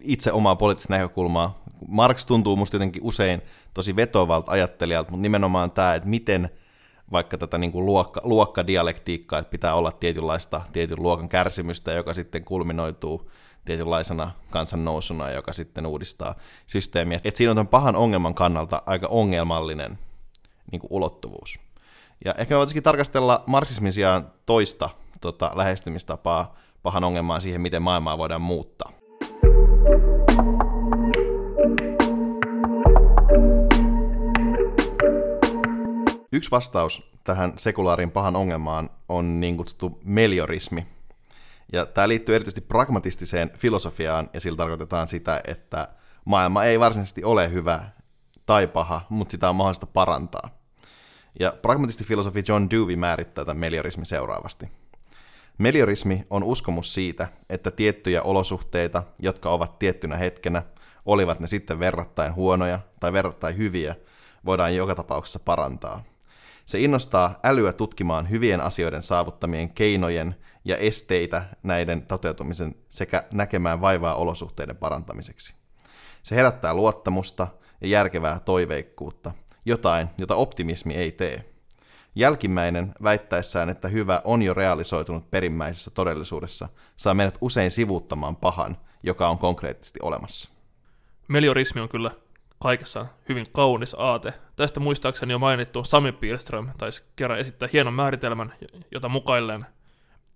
itse omaa poliittista näkökulmaa. Marx tuntuu musta jotenkin usein tosi vetovalta ajattelijalta, mutta nimenomaan tämä, että miten vaikka tätä niin kuin luokkadialektiikkaa, että pitää olla tietyn luokan kärsimystä, joka sitten kulminoituu tietynlaisena kansannousuna, joka sitten uudistaa systeemiä. Et siinä on tämän pahan ongelman kannalta aika ongelmallinen niin kuin ulottuvuus. Ja ehkä me voitaisiin tarkastella marksismin sijaan toista lähestymistapaa pahan ongelmaan siihen, miten maailmaa voidaan muuttaa. Yksi vastaus tähän sekulaarin pahan ongelmaan on niin kutsuttu meliorismi. Ja tämä liittyy erityisesti pragmatistiseen filosofiaan, ja sillä tarkoitetaan sitä, että maailma ei varsinaisesti ole hyvä tai paha, mutta sitä on mahdollista parantaa. Ja pragmatistifilosofi John Dewey määrittää tämän meliorismin seuraavasti. Meliorismi on uskomus siitä, että tiettyjä olosuhteita, jotka ovat tiettynä hetkenä, olivat ne sitten verrattain huonoja tai verrattain hyviä, voidaan joka tapauksessa parantaa. Se innostaa älyä tutkimaan hyvien asioiden saavuttamien keinojen ja esteitä näiden toteutumisen sekä näkemään vaivaa olosuhteiden parantamiseksi. Se herättää luottamusta ja järkevää toiveikkuutta, jotain, jota optimismi ei tee. Jälkimmäinen väittäessään, että hyvä on jo realisoitunut perimmäisessä todellisuudessa, saa meidät usein sivuuttamaan pahan, joka on konkreettisesti olemassa. Meliorismi on kyllä kaikessa hyvin kaunis aate. Tästä muistaakseni jo mainittu Sami Pihlström taisi kerran esittää hienon määritelmän, jota mukailleen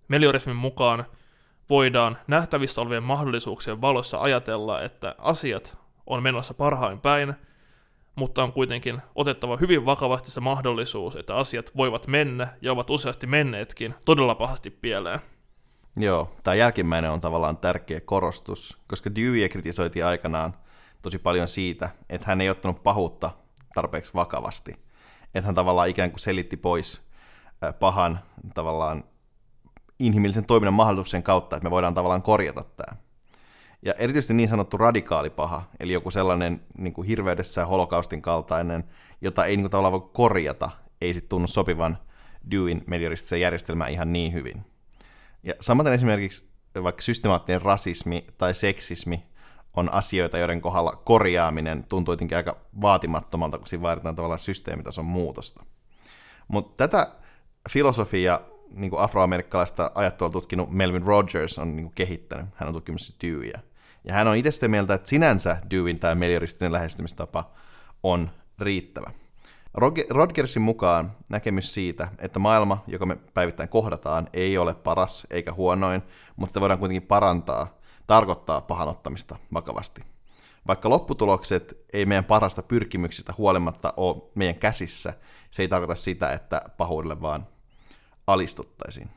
meliorismin mukaan voidaan nähtävissä olevien mahdollisuuksien valossa ajatella, että asiat on menossa parhain päin, mutta on kuitenkin otettava hyvin vakavasti se mahdollisuus, että asiat voivat mennä ja ovat useasti menneetkin todella pahasti pieleen. Joo, tämä jälkimmäinen on tavallaan tärkeä korostus, koska Dewey kritisoitiin aikanaan tosi paljon siitä, että hän ei ottanut pahuutta tarpeeksi vakavasti. Että hän tavallaan ikään kuin selitti pois pahan tavallaan inhimillisen toiminnan mahdollisuuksien kautta, että me voidaan tavallaan korjata tämä. Ja erityisesti niin sanottu radikaalipaha, eli joku sellainen niin kuin hirveydessä holokaustin kaltainen, jota ei niin kuin tavallaan voi korjata, ei sitten tunnu sopivan Deweyn maanjäristyksen järjestelmään ihan niin hyvin. Ja samaten esimerkiksi vaikka systemaattinen rasismi tai seksismi on asioita, joiden kohdalla korjaaminen tuntuu jotenkin aika vaatimattomalta, kun siinä vaaditaan tavallaan systeemitason muutosta. Mutta tätä filosofia niin afroamerikkalaista ajattelua tutkinut Melvin Rogers on niin kehittänyt. Hän on tutkimassa Deweyä. Ja hän on itse sitä mieltä, että sinänsä Deweyn tai maanjäristyksen lähestymistapa on riittävä. Rodgersin mukaan näkemys siitä, että maailma, joka me päivittäin kohdataan, ei ole paras eikä huonoin, mutta sitä voidaan kuitenkin parantaa, tarkoittaa pahanottamista vakavasti. Vaikka lopputulokset ei meidän parasta pyrkimyksistä huolimatta ole meidän käsissä, se ei tarkoita sitä, että pahuudelle vaan alistuttaisiin.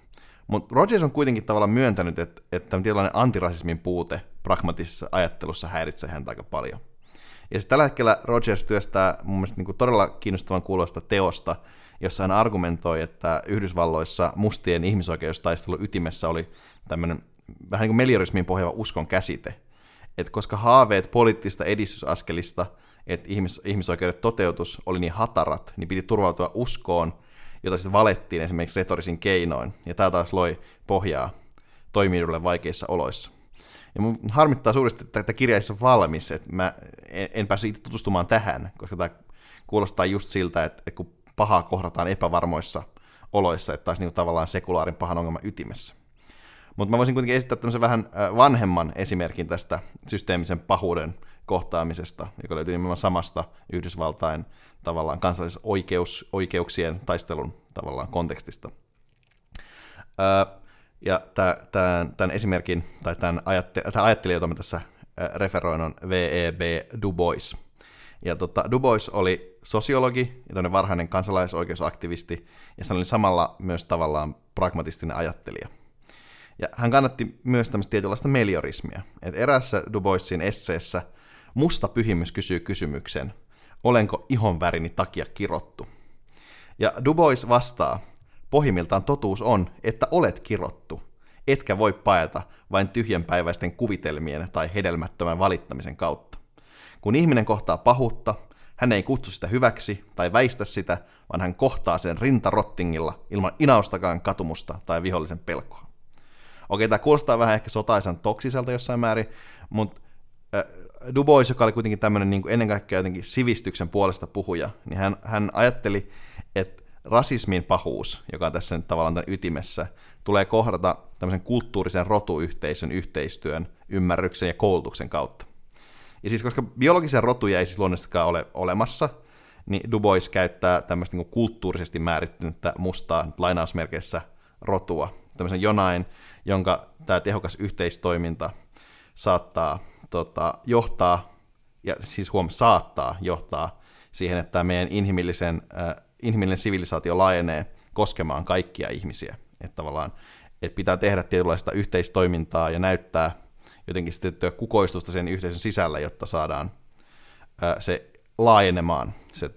Mutta Rogers on kuitenkin tavallaan myöntänyt, että tällainen antirasismin puute pragmatisessa ajattelussa häiritsee häntä aika paljon. Ja tällä hetkellä Rogers työstää mun mielestä niin kuin todella kiinnostavan kuulosta teosta, jossa hän argumentoi, että Yhdysvalloissa mustien ihmisoikeustaistelun ytimessä oli tämmöinen vähän niin kuin maanjärismiin pohjaava uskon käsite. Että koska haaveet poliittista edistysaskelista, että ihmisoikeudet toteutus oli niin hatarat, niin piti turvautua uskoon, jota sitten valettiin esimerkiksi retorisin keinoin. Ja tämä taas loi pohjaa toimijuudelle vaikeissa oloissa. Ja mun harmittaa suuresti, että tämä kirja ei ole valmis, että mä en päässyt itse tutustumaan tähän, koska tämä kuulostaa just siltä, että kun pahaa kohdataan epävarmoissa oloissa, että taas niin tavallaan sekulaarin pahan ongelman ytimessä. Mutta mä voisin kuitenkin esittää tämmöisen vähän vanhemman esimerkin tästä systeemisen pahuuden kohtaamisesta, joka löytyy nimenomaan samasta Yhdysvaltain tavallaan kansallisoikeuksien taistelun tavallaan kontekstista. Ja tämän esimerkin, tai tämän ajattelijan, jota mä tässä referoin, on W.E.B. Du Bois. Ja Du Bois oli sosiologi ja tämmöinen varhainen kansalaisoikeusaktivisti, ja hän oli samalla myös tavallaan pragmatistinen ajattelija. Ja hän kannatti myös tämmöistä tietynlaista meliorismia. Et eräässä Du Boisin esseessä musta pyhimys kysyy kysymyksen, olenko ihonvärini takia kirottu? Ja Du Bois vastaa, pohjimmiltaan totuus on, että olet kirottu, etkä voi paeta vain tyhjänpäiväisten kuvitelmien tai hedelmättömän valittamisen kautta. Kun ihminen kohtaa pahuutta, hän ei kutsu sitä hyväksi tai väistä sitä, vaan hän kohtaa sen rintarottingilla ilman inaustakaan katumusta tai vihollisen pelkoa. Okei, tämä kuulostaa vähän ehkä sotaisan toksiselta jossain määrin, mutta Du Bois, joka oli kuitenkin tämmöinen niin ennen kaikkea jotenkin sivistyksen puolesta puhuja, niin hän ajatteli, että rasismin pahuus, joka on tässä nyt tavallaan tämän ytimessä, tulee kohdata tämmöisen kulttuurisen rotuyhteisön yhteistyön, ymmärryksen ja koulutuksen kautta. Ja siis koska biologisia rotuja ei siis luonnollisestikaan ole olemassa, niin Du Bois käyttää tämmöistä niin kuin kulttuurisesti määrittynyttä mustaa lainausmerkeissä rotua, tämmöisen jonain, jonka tämä tehokas yhteistoiminta saattaa johtaa, ja siis saattaa johtaa siihen, että meidän inhimillinen sivilisaatio laajenee koskemaan kaikkia ihmisiä. Että tavallaan että pitää tehdä tietynlaista yhteistoimintaa ja näyttää jotenkin sitten kukoistusta sen yhteisön sisällä, jotta saadaan se laajenemaan, se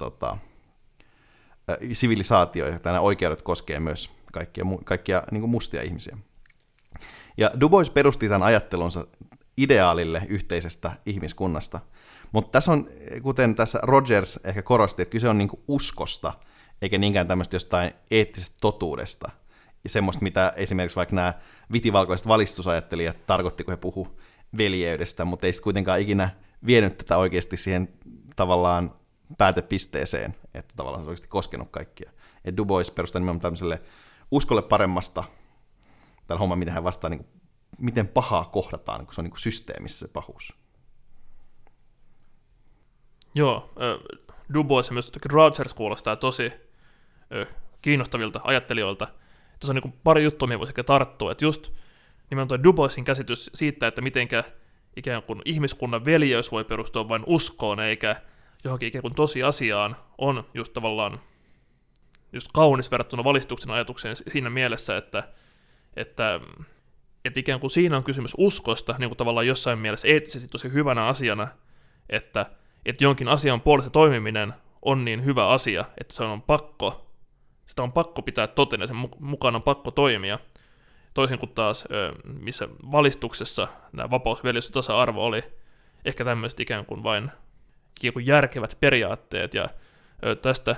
sivilisaatio, ja nämä oikeudet koskee myös kaikkia niin kuin mustia ihmisiä. Ja Du Bois perusti tämän ajattelunsa ideaalille yhteisestä ihmiskunnasta. Mutta tässä on, kuten tässä Rogers ehkä korosti, että kyse on niin kuin uskosta, eikä niinkään tämmöistä jostain eettisestä totuudesta. Ja semmoista, mitä esimerkiksi vaikka nämä vitivalkoiset valistusajattelijat tarkoitti, kun he puhu veljeydestä, mutta ei sitten kuitenkaan ikinä vienyt tätä oikeasti siihen tavallaan päätepisteeseen, että tavallaan se on oikeasti koskenut kaikkia. Et Du Bois perustaa nimenomaan tämmöiselle uskolle paremmasta, tämän homman, miten hän vastaa, niin kuin, miten pahaa kohdataan, kun se on niin kuin systeemissä se pahuus. Joo, Du Bois ja myös Rogers kuulostaa tosi kiinnostavilta ajattelijoilta. Tässä on niin kuin pari juttua, mihin voisi ehkä tarttua. Että just nimenomaan Du Boisin käsitys siitä, että mitenkä ikään kuin ihmiskunnan veljeys voi perustua vain uskoon, eikä johonkin ikään kuin tosiasiaan, on just tavallaan just kaunis verrattuna valistuksen ajatukseen siinä mielessä, että ikään kuin siinä on kysymys uskosta, niin kuin tavallaan jossain mielessä eettisesti tosi hyvänä asiana, että jonkin asian puolesta toimiminen on niin hyvä asia, että sitä on pakko pitää totena, sen mukana on pakko toimia. toisin kuin taas missä valistuksessa nämä vapausveljes ja tasa-arvo oli ehkä tämmöiset ikään kuin vain järkevät periaatteet, ja tästä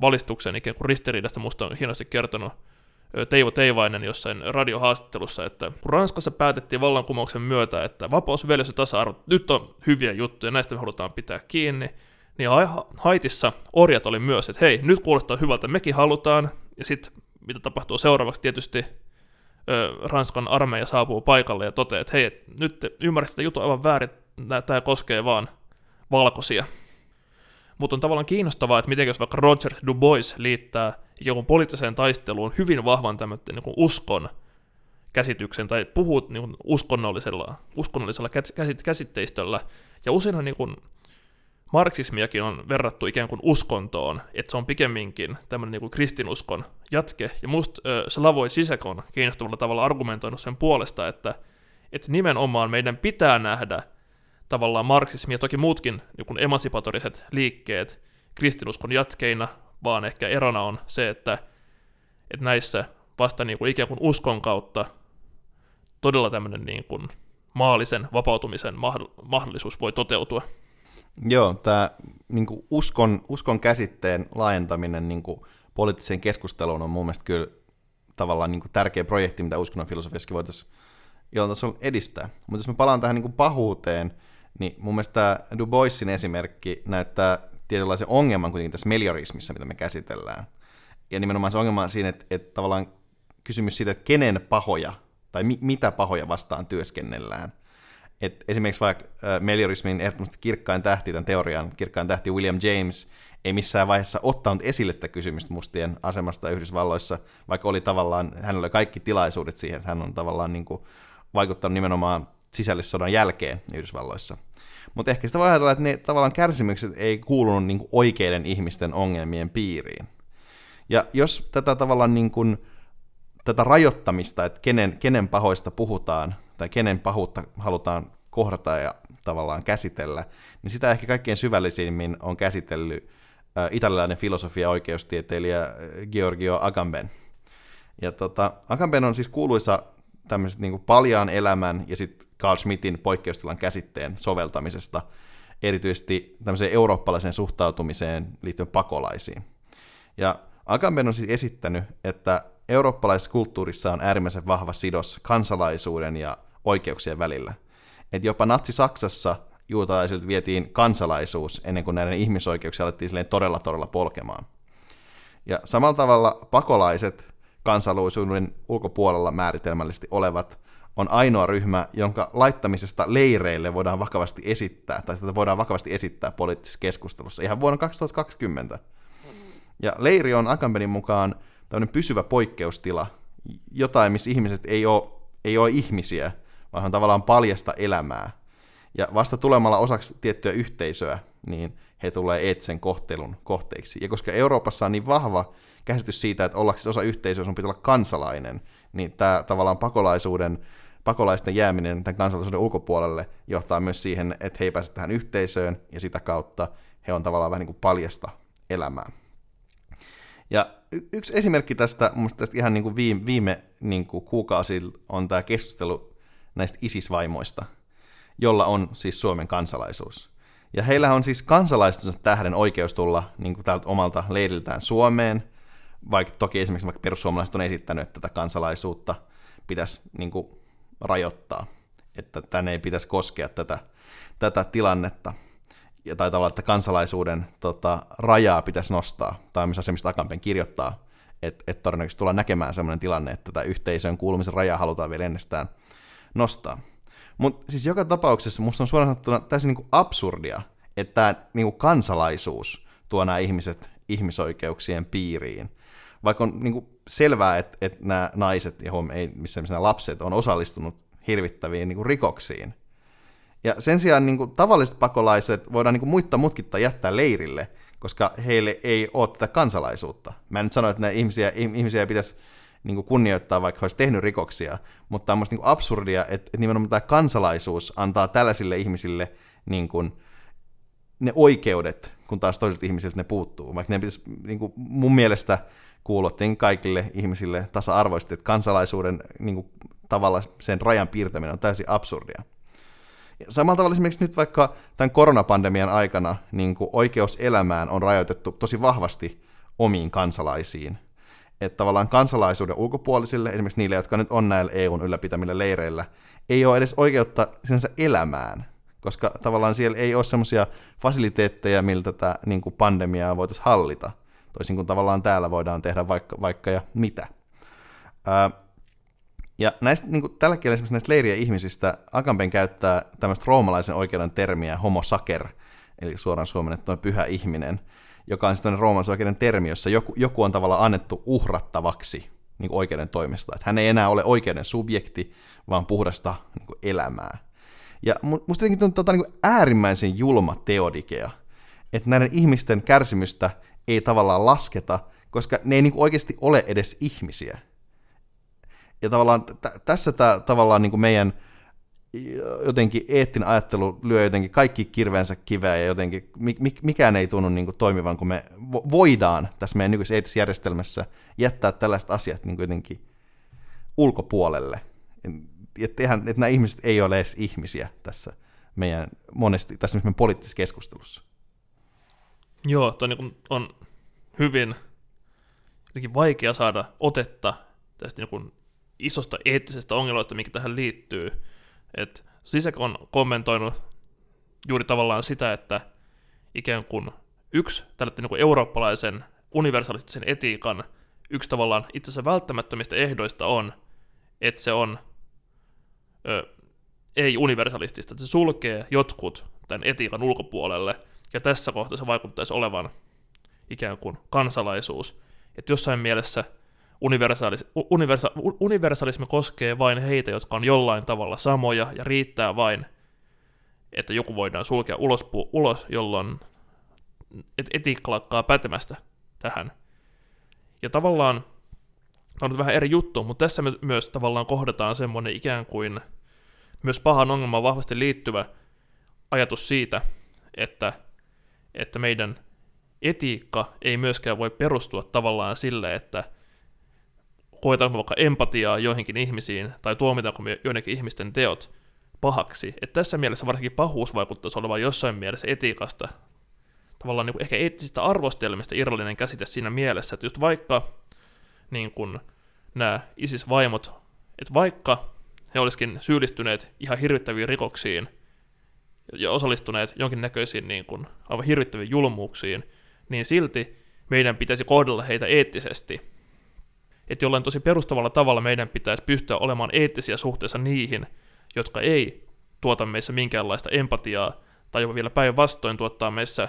valistuksen ikään kuin ristiriidasta musta on hienosti kertonut Teivo Teivainen jossain radiohaastattelussa, että kun Ranskassa päätettiin vallankumouksen myötä, että vapausveljes ja tasa-arvo nyt on hyviä juttuja, näistä me halutaan pitää kiinni, niin Haitissa orjat oli myös, että hei, nyt kuulostaa hyvältä, mekin halutaan, ja sitten mitä tapahtuu seuraavaksi tietysti, Ranskan armeija saapuu paikalle ja toteaa, että hei, nyt te ymmärsitte jutun aivan väärin, tämä koskee vaan valkoisia. Mutta on tavallaan kiinnostavaa, että miten jos vaikka Roger Du Bois liittää jonkun poliittiseen taisteluun hyvin vahvan tämmöisen niin kuin uskon käsityksen, tai puhuu niin kuin uskonnollisella käsitteistöllä, ja useinhan niin kuin marksismiakin on verrattu ikään kuin uskontoon, että se on pikemminkin tämmöinen niin kuin kristinuskon jatke, ja musta Slavoj Žižek on kiinnostavalla tavalla argumentoinut sen puolesta, että nimenomaan meidän pitää nähdä tavallaan marksismi ja toki muutkin niin kuin emansipatoriset liikkeet kristinuskon jatkeina, vaan ehkä erona on se, että näissä vasta niin kuin ikään kuin uskon kautta todella tämmöinen niin kuin maallisen vapautumisen mahdollisuus voi toteutua. Joo, tämä niin kuin uskon käsitteen laajentaminen niin kuin poliittiseen keskusteluun on mun mielestä kyllä tavallaan niin kuin tärkeä projekti, mitä uskonnon filosofiassakin voitaisiin jollain tasolla edistää. Mutta jos me palaan tähän niin kuin pahuuteen, niin mun mielestä tämä Du Boisin esimerkki näyttää tietynlaisen ongelman kuitenkin tässä meliorismissa, mitä me käsitellään. Ja nimenomaan se ongelma on siinä, että tavallaan kysymys siitä, että kenen pahoja tai mitä pahoja vastaan työskennellään. Et esimerkiksi vaikka meliorismin ehdottomasti kirkkain tähti, tämän teorian kirkkain tähti William James, ei missään vaiheessa ottanut esille tätä kysymystä mustien asemasta Yhdysvalloissa, vaikka oli tavallaan, hänellä oli kaikki tilaisuudet siihen, että hän on tavallaan niin kuin vaikuttanut nimenomaan sisällissodan jälkeen Yhdysvalloissa. Mutta ehkä sitä voi ajatella, että ne tavallaan kärsimykset ei kuulunut niin kuin oikeiden ihmisten ongelmien piiriin. Ja jos tätä tavallaan niin kuin, tätä rajoittamista, että kenen pahoista puhutaan, tai kenen pahuutta halutaan kohdata ja tavallaan käsitellä, niin sitä ehkä kaikkein syvällisimmin on käsitellyt italialainen filosofia- ja oikeustieteilijä Giorgio Agamben. Ja Agamben on siis kuuluisa tämmöiset niin kuin paljaan elämän ja sitten Carl Schmittin poikkeustilan käsitteen soveltamisesta, erityisesti tämmöiseen eurooppalaiseen suhtautumiseen liittyen pakolaisiin. Ja Agamben on siis esittänyt, että eurooppalaisessa kulttuurissa on äärimmäisen vahva sidos kansalaisuuden ja oikeuksien välillä. Et jopa Natsi-Saksassa juutalaisilta vietiin kansalaisuus ennen kuin näiden ihmisoikeuksia alettiin todella, todella polkemaan. Ja samalla tavalla pakolaiset kansalaisuuden ulkopuolella määritelmällisesti olevat on ainoa ryhmä, jonka laittamisesta leireille voidaan vakavasti esittää, tai tätä voidaan vakavasti esittää poliittisessa keskustelussa ihan vuonna 2020. Ja leiri on Agambenin mukaan tämmöinen pysyvä poikkeustila, jotain, missä ihmiset ei ole ihmisiä, vaan on tavallaan paljasta elämää. Ja vasta tulemalla osaksi tiettyä yhteisöä, niin he tulee eettisen kohtelun kohteiksi. Ja koska Euroopassa on niin vahva käsitys siitä, että ollaksesi osa yhteisöä, sun pitää olla kansalainen, niin tämä tavallaan pakolaisten jääminen tämän kansalaisuuden ulkopuolelle johtaa myös siihen, että he ei pääse tähän yhteisöön, ja sitä kautta he on tavallaan vähän niin kuin paljasta elämää. Ja yksi esimerkki tästä, mun tästä ihan niin kuin viime niin kuin kuukausilta on tämä keskustelu näistä ISIS-vaimoista, jolla on siis Suomen kansalaisuus. Ja heillä on siis kansalaisuutensa tähden oikeus tulla niin kuin täältä omalta leiriltään Suomeen, vaikka toki esimerkiksi vaikka perussuomalaiset on esittänyt, että tätä kansalaisuutta pitäisi niin kuin rajoittaa, että tänne ei pitäisi koskea tätä tilannetta. Ja tai tavallaan, että kansalaisuuden rajaa pitäisi nostaa, tai myös asemista Agamben kirjoittaa, että todennäköisesti tullaan näkemään sellainen tilanne, että tätä yhteisöön kuulumisen rajaa halutaan vielä ennestään nostaa. Mutta siis joka tapauksessa musta on suoraan sanottuna täysin niinku absurdia, että tämä niinku kansalaisuus tuo nämä ihmiset ihmisoikeuksien piiriin, vaikka on niinku selvää, että nämä naiset ja nämä lapset on osallistunut hirvittäviin niinku rikoksiin. Ja sen sijaan niin kuin tavalliset pakolaiset voidaan niin kuin muittaa mutkittaa jättää leirille, koska heille ei ole tätä kansalaisuutta. Mä en nyt sano, että nämä ihmisiä pitäisi niin kuin kunnioittaa, vaikka he olisi tehnyt rikoksia, mutta tämä on musta niin kuin absurdia, että nimenomaan tämä kansalaisuus antaa tällaisille ihmisille niin kuin ne oikeudet, kun taas toisilta ihmisiltä ne puuttuu. Vaikka ne pitäisi niin kuin mun mielestä kuulottiin kaikille ihmisille tasa-arvoisesti, että kansalaisuuden niin kuin tavalla sen rajan piirtäminen on täysin absurdia. Samalla tavalla esimerkiksi nyt vaikka tämän koronapandemian aikana niin kuin oikeus elämään on rajoitettu tosi vahvasti omiin kansalaisiin. Että tavallaan kansalaisuuden ulkopuolisille, esimerkiksi niille, jotka nyt on näillä EUn ylläpitämillä leireillä, ei ole edes oikeutta sinänsä elämään, koska tavallaan siellä ei ole semmoisia fasiliteetteja, miltä tätä niin kuin pandemiaa voitaisiin hallita. Toisin kuin tavallaan täällä voidaan tehdä vaikka ja mitä. Ja näistä, niin kuin tällä hetkellä esimerkiksi näistä leirien ihmisistä Agamben käyttää tämmöistä roomalaisen oikeuden termiä homo sacer, eli suoraan suomennettuna pyhä ihminen, joka on sitten roomalaisen oikeuden termi, jossa joku on tavallaan annettu uhrattavaksi niin kuin oikeuden toimesta. Että hän ei enää ole oikeuden subjekti, vaan puhdasta niin kuin elämää. Ja musta tietenkin tuntuu niin kuin äärimmäisen julma teodikea, että näiden ihmisten kärsimystä ei tavallaan lasketa, koska ne ei niin kuin oikeasti ole edes ihmisiä. Ja tavallaan tässä tämä tavallaan niin kuin meidän jotenkin eettinen ajattelu lyö jotenkin kaikki kirveensä kiveä ja jotenkin mikään ei tunnu niin kuin toimivan, kun me voidaan tässä meidän nykyisessä eettisessä järjestelmässä jättää tällaiset asiat niin kuin jotenkin ulkopuolelle. Että nämä ihmiset ei ole edes ihmisiä tässä meidän monesti, tässä meidän poliittisessa keskustelussa. Joo, tuo niin on hyvin jotenkin vaikea saada otetta tästä niin isosta eettisestä ongelmasta, mikä tähän liittyy. Et Žižek on kommentoinut juuri tavallaan sitä, että ikään kuin yksi tällainen niin eurooppalaisen universalistisen etiikan yksi tavallaan itse asiassa välttämättömistä ehdoista on, että se on ei-universalistista, että se sulkee jotkut tämän etiikan ulkopuolelle, ja tässä kohtaa se vaikuttaisi olevan ikään kuin kansalaisuus. Että jossain mielessä universalismi koskee vain heitä, jotka on jollain tavalla samoja, ja riittää vain, että joku voidaan sulkea ulos jolloin etiikka lakkaa pätemästä tähän. Ja tavallaan, tämä on vähän eri juttu, mutta tässä me myös tavallaan kohdataan semmoinen ikään kuin myös pahan ongelmaan vahvasti liittyvä ajatus siitä, että meidän etiikka ei myöskään voi perustua tavallaan sille, että koetaanko vaikka empatiaa joihinkin ihmisiin tai tuomitaanko me joidenkin ihmisten teot pahaksi. Että tässä mielessä varsinkin pahuus vaikuttaisi olevan jossain mielessä etiikasta, tavallaan niin kuin ehkä eettisistä arvostelmista irrallinen käsite siinä mielessä, että just vaikka niin kuin nämä ISIS-vaimot, että vaikka he olisikin syyllistyneet ihan hirvittäviin rikoksiin ja osallistuneet jonkinnäköisiin niin kuin aivan hirvittäviin julmuuksiin, niin silti meidän pitäisi kohdella heitä eettisesti. Että jollain tosi perustavalla tavalla meidän pitäisi pystyä olemaan eettisiä suhteessa niihin, jotka ei tuota meissä minkäänlaista empatiaa, tai jopa vielä päinvastoin tuottaa meissä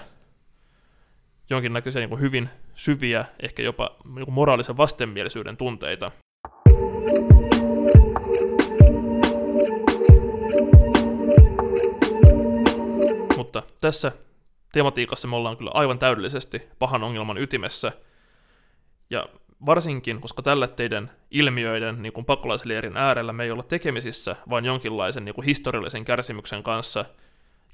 jonkinnäköisiä niin kuin hyvin syviä, ehkä jopa niin kuin moraalisen vastenmielisyyden tunteita. Mutta tässä tematiikassa me ollaan kyllä aivan täydellisesti pahan ongelman ytimessä, ja varsinkin, koska tällä teidän ilmiöiden niin kuin pakolaisleirin äärellä me ei olla tekemisissä, vaan jonkinlaisen niin kuin historiallisen kärsimyksen kanssa,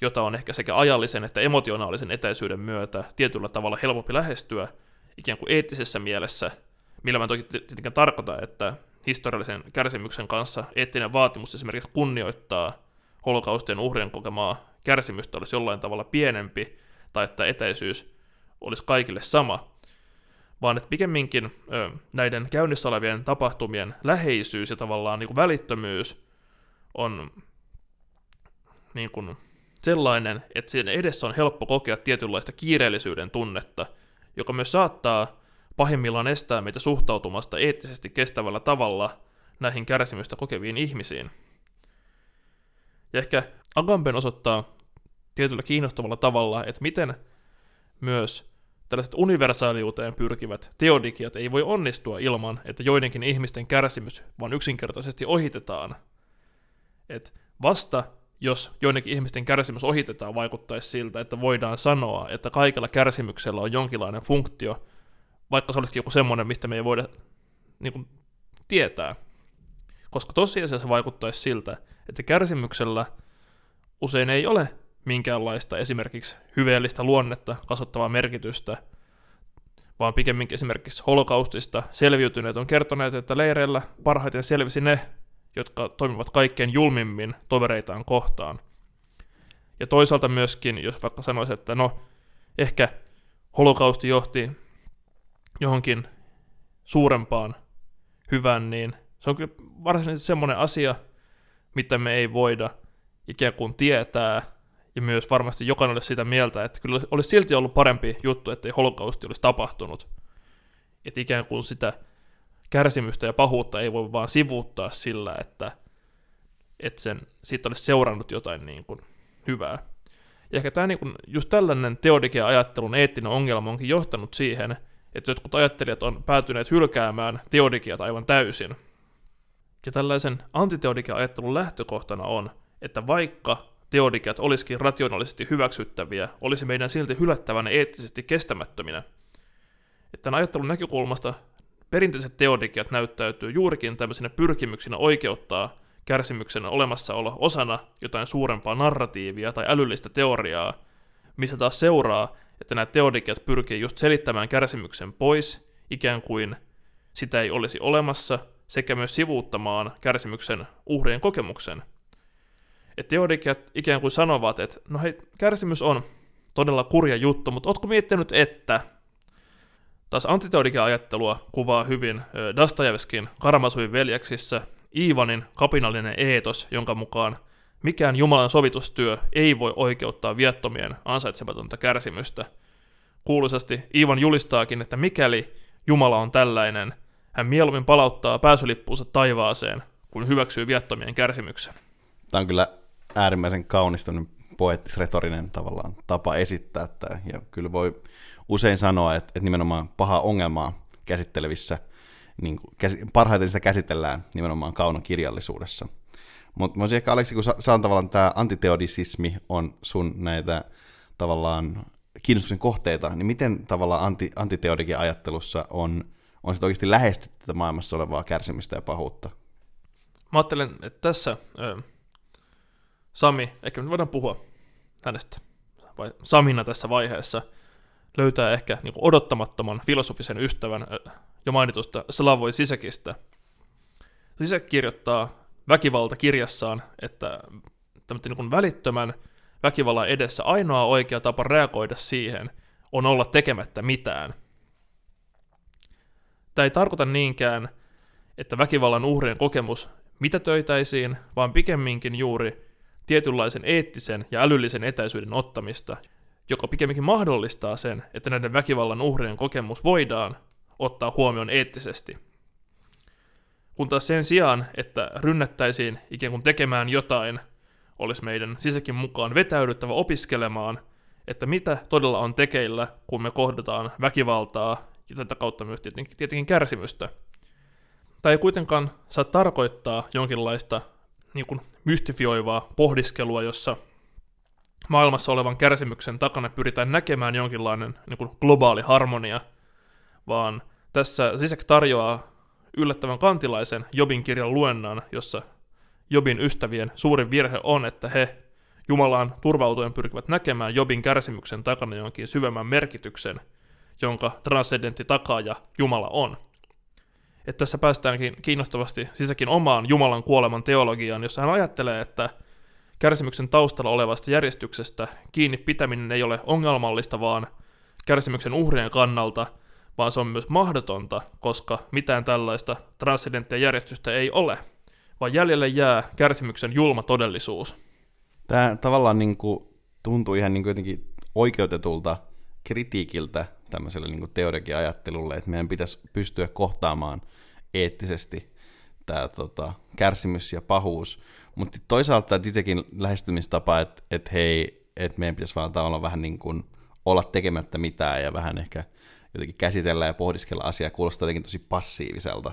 jota on ehkä sekä ajallisen että emotionaalisen etäisyyden myötä tietyllä tavalla helpompi lähestyä ikään kuin eettisessä mielessä, millä mä toki tietenkään tarkoitan, että historiallisen kärsimyksen kanssa eettinen vaatimus esimerkiksi kunnioittaa holokaustien uhrien kokemaa kärsimystä olisi jollain tavalla pienempi, tai että etäisyys olisi kaikille sama, vaan että pikemminkin näiden käynnissä olevien tapahtumien läheisyys ja tavallaan niin kuin välittömyys on niin kuin sellainen, että siinä edessä on helppo kokea tietynlaista kiireellisyyden tunnetta, joka myös saattaa pahimmillaan estää meitä suhtautumasta eettisesti kestävällä tavalla näihin kärsimystä kokeviin ihmisiin. Ja ehkä Agamben osoittaa tietyllä kiinnostavalla tavalla, että miten myös tällaiset universaaliuteen pyrkivät teodikiat ei voi onnistua ilman, että joidenkin ihmisten kärsimys vaan yksinkertaisesti ohitetaan. Et vasta jos joidenkin ihmisten kärsimys ohitetaan, vaikuttaisi siltä, että voidaan sanoa, että kaikella kärsimyksellä on jonkinlainen funktio, vaikka se olisikin joku semmoinen, mistä me ei voida niin kuin tietää. Koska tosiasiassa vaikuttaisi siltä, että kärsimyksellä usein ei ole minkäänlaista esimerkiksi hyveellistä luonnetta kasvattavaa merkitystä, vaan pikemminkin esimerkiksi holokaustista selviytyneet on kertoneet, että leireillä parhaiten selvisi ne, jotka toimivat kaikkein julmimmin tovereitaan kohtaan. Ja toisaalta myöskin, jos vaikka sanoisi, että no, ehkä holokausti johti johonkin suurempaan hyvään, niin se on kyllä varsinaisesti semmoinen asia, mitä me ei voida ikään kuin tietää, ja myös varmasti jokainen olisi sitä mieltä, että kyllä olisi silti ollut parempi juttu, ettei holokausti olisi tapahtunut. Että ikään kuin sitä kärsimystä ja pahuutta ei voi vaan sivuuttaa sillä, että siitä olisi seurannut jotain niin kuin hyvää. Ja ehkä tämä, niin kuin, just tällainen teodikia-ajattelun eettinen ongelma onkin johtanut siihen, että jotkut ajattelijat on päätyneet hylkäämään teodikiat aivan täysin. Ja tällaisen antiteodikia-ajattelun lähtökohtana on, että vaikka teodikiat olisikin rationaalisesti hyväksyttäviä, olisi meidän silti hylättävä ne eettisesti kestämättöminä. Että tämän ajattelun näkökulmasta perinteiset teodikiat näyttäytyy juurikin tämmöisinä pyrkimyksinä oikeuttaa kärsimyksen olemassaolo osana jotain suurempaa narratiivia tai älyllistä teoriaa, missä taas seuraa, että nämä teodikiat pyrkii just selittämään kärsimyksen pois, ikään kuin sitä ei olisi olemassa, sekä myös sivuuttamaan kärsimyksen uhrien kokemuksen. Et teodikiat ikään kuin sanovat, että no hei, kärsimys on todella kurja juttu, mutta ootko miettinyt, että... Taas antiteodikia-ajattelua kuvaa hyvin Dostojevskin Karamazovin veljeksissä Ivanin kapinallinen eetos, jonka mukaan mikään Jumalan sovitustyö ei voi oikeuttaa viattomien ansaitsematonta kärsimystä. Kuuluisasti Ivan julistaakin, että mikäli Jumala on tällainen, hän mieluummin palauttaa pääsylippuunsa taivaaseen, kun hyväksyy viattomien kärsimyksen. Tämä on kyllä äärimmäisen kaunistunut poettis-retorinen tavallaan tapa esittää tämä, ja kyllä voi usein sanoa, että nimenomaan pahaa ongelmaa käsittelevissä, niin parhaiten sitä käsitellään nimenomaan kaunokirjallisuudessa. Mutta voisin ehkä, Aleksi, kun saan tavallaan tämä antiteodisismi on sun näitä tavallaan kiinnostuksen kohteita, niin miten tavallaan antiteodikia ajattelussa on sitten oikeasti lähestytty maailmassa olevaa kärsimystä ja pahuutta? Mä ajattelen, että tässä Sami, ehkä me voidaan puhua hänestä, vai Samina tässä vaiheessa, löytää ehkä niin kuin odottamattoman filosofisen ystävän jo mainitusta Slavoj Žižekistä. Žižek kirjoittaa Väkivalta-kirjassaan, että niin kuin välittömän väkivallan edessä ainoa oikea tapa reagoida siihen on olla tekemättä mitään. Tämä ei tarkoita niinkään, että väkivallan uhrien kokemus mitätöitäisiin, vaan pikemminkin juuri tietynlaisen eettisen ja älyllisen etäisyyden ottamista, joka pikemminkin mahdollistaa sen, että näiden väkivallan uhrien kokemus voidaan ottaa huomioon eettisesti. Kun taas sen sijaan, että rynnättäisiin ikään kuin tekemään jotain, olisi meidän sisäkin mukaan vetäydyttävä opiskelemaan, että mitä todella on tekeillä, kun me kohdataan väkivaltaa ja tätä kautta myös tietenkin kärsimystä. Tämä ei kuitenkaan saa tarkoittaa jonkinlaista niin kuin mystifioivaa pohdiskelua, jossa maailmassa olevan kärsimyksen takana pyritään näkemään jonkinlainen niin kuin globaali harmonia, vaan tässä Žižek tarjoaa yllättävän kantilaisen Jobin kirjan luennan, jossa Jobin ystävien suurin virhe on, että he Jumalaan turvautuen pyrkivät näkemään Jobin kärsimyksen takana jonkin syvemmän merkityksen, jonka transcendentti takaaja Jumala on. Että tässä päästäänkin kiinnostavasti Žižekin omaan Jumalan kuoleman teologiaan, jossa hän ajattelee, että kärsimyksen taustalla olevasta järjestyksestä kiinni pitäminen ei ole ongelmallista vaan kärsimyksen uhrien kannalta, vaan se on myös mahdotonta, koska mitään tällaista transcendenttia järjestystä ei ole, vaan jäljelle jää kärsimyksen julma todellisuus. Tämä tavallaan niin kuin tuntuu ihan niin kuin jotenkin oikeutetulta kritiikiltä tämmöiselle niin kuin teodikia-ajattelulle, että meidän pitäisi pystyä kohtaamaan eettisesti tämä kärsimys ja pahuus. Mutta toisaalta Žižekin lähestymistapa, että hei, että meidän pitäisi vaan tavallaan vähän niin kuin olla tekemättä mitään ja vähän ehkä jotenkin käsitellä ja pohdiskella asiaa, kuulostaa jotenkin tosi passiiviselta.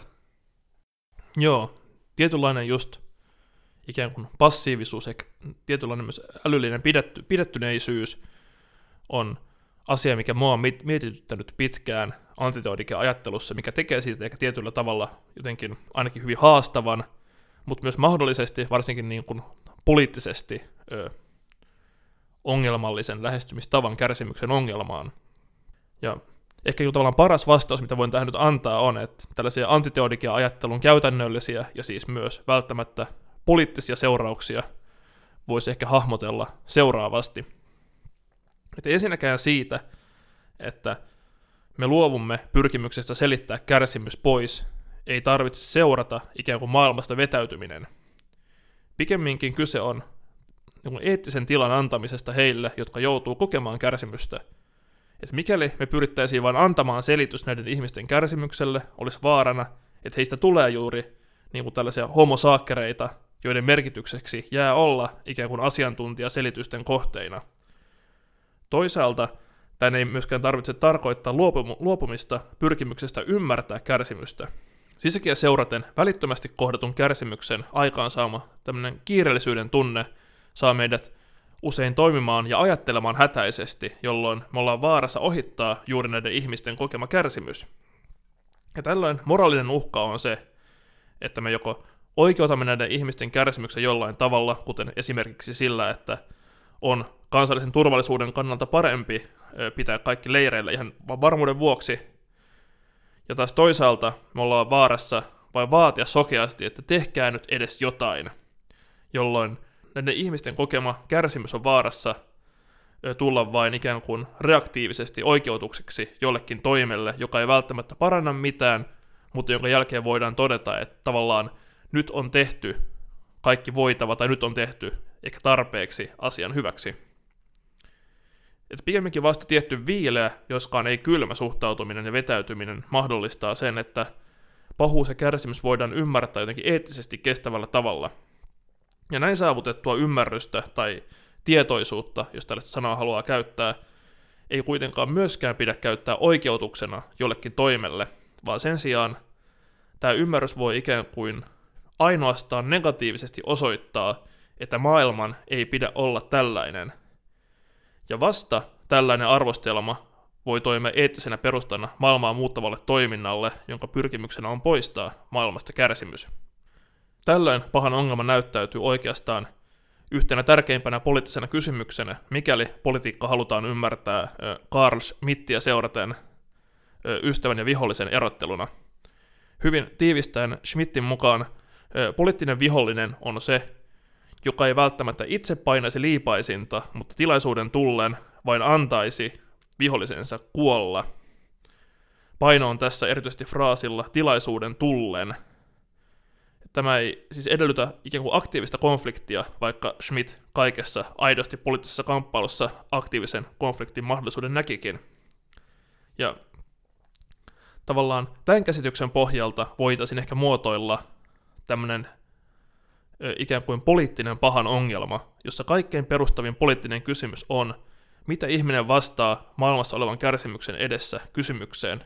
Joo, tietynlainen just ikään kuin passiivisuus, ehkä tietynlainen myös älyllinen pidättyneisyys on asia, mikä mua on mietityttänyt pitkään antiteodikia-ajattelussa, mikä tekee siitä ehkä tietyllä tavalla jotenkin ainakin hyvin haastavan, mutta myös mahdollisesti, varsinkin niin kuin poliittisesti ongelmallisen lähestymistavan kärsimyksen ongelmaan. Ja Ehkä tavallaan paras vastaus, mitä voin tähän nyt antaa, on, että tällaisia antiteodikia-ajattelun käytännöllisiä ja siis myös välttämättä poliittisia seurauksia voisi ehkä hahmotella seuraavasti. Että ensinnäkään siitä, että me luovumme pyrkimyksestä selittää kärsimys pois, ei tarvitse seurata ikään kuin maailmasta vetäytyminen. Pikemminkin kyse on eettisen tilan antamisesta heille, jotka joutuu kokemaan kärsimystä. Että mikäli me pyrittäisiin vain antamaan selitys näiden ihmisten kärsimykselle, olisi vaarana, että heistä tulee juuri niin kuin tällaisia homosaakkereita, joiden merkitykseksi jää olla ikään kuin asiantuntijaselitysten kohteina. Toisaalta tämän ei myöskään tarvitse tarkoittaa luopumista pyrkimyksestä ymmärtää kärsimystä. Sisäkiä seuraten välittömästi kohdatun kärsimyksen aikaansaama tämmöinen kiireellisyyden tunne saa meidät usein toimimaan ja ajattelemaan hätäisesti, jolloin me ollaan vaarassa ohittaa juuri näiden ihmisten kokema kärsimys. Ja tällöin moraalinen uhka on se, että me joko oikeutamme näiden ihmisten kärsimyksen jollain tavalla, kuten esimerkiksi sillä, että on kansallisen turvallisuuden kannalta parempi pitää kaikki leireillä ihan varmuuden vuoksi, ja taas toisaalta me ollaan vaarassa vai vaatia sokeasti, että tehkää nyt edes jotain, jolloin näiden ihmisten kokema kärsimys on vaarassa tulla vain ikään kuin reaktiivisesti oikeutukseksi jollekin toimelle, joka ei välttämättä paranna mitään, mutta jonka jälkeen voidaan todeta, että tavallaan nyt on tehty kaikki voitava tai nyt on tehty ehkä tarpeeksi asian hyväksi. Että pikemminkin vasta tietty viileä, joskaan ei kylmä suhtautuminen ja vetäytyminen mahdollistaa sen, että pahuus ja kärsimys voidaan ymmärtää jotenkin eettisesti kestävällä tavalla. Ja näin saavutettua ymmärrystä tai tietoisuutta, jos tällaista sanaa haluaa käyttää, ei kuitenkaan myöskään pidä käyttää oikeutuksena jollekin toimelle, vaan sen sijaan tämä ymmärrys voi ikään kuin ainoastaan negatiivisesti osoittaa, että maailman ei pidä olla tällainen. Ja vasta tällainen arvostelma voi toimia eettisenä perustana maailmaa muuttavalle toiminnalle, jonka pyrkimyksenä on poistaa maailmasta kärsimys. Tällöin pahan ongelma näyttäytyy oikeastaan yhtenä tärkeimpänä poliittisena kysymyksenä, mikäli politiikka halutaan ymmärtää Carl Schmittiä seuraten ystävän ja vihollisen erotteluna. Hyvin tiivistäen Schmittin mukaan poliittinen vihollinen on se, joka ei välttämättä itse painaisi liipaisinta, mutta tilaisuuden tullen vain antaisi vihollisensa kuolla. Paino on tässä erityisesti fraasilla tilaisuuden tullen. Tämä ei siis edellytä ikään kuin aktiivista konfliktia, vaikka Schmitt kaikessa aidosti poliittisessa kamppailussa aktiivisen konfliktin mahdollisuuden näkikin. Ja tavallaan tämän käsityksen pohjalta voitaisiin ehkä muotoilla tämmöinen ikään kuin poliittinen pahan ongelma, jossa kaikkein perustavin poliittinen kysymys on, mitä ihminen vastaa maailmassa olevan kärsimyksen edessä kysymykseen,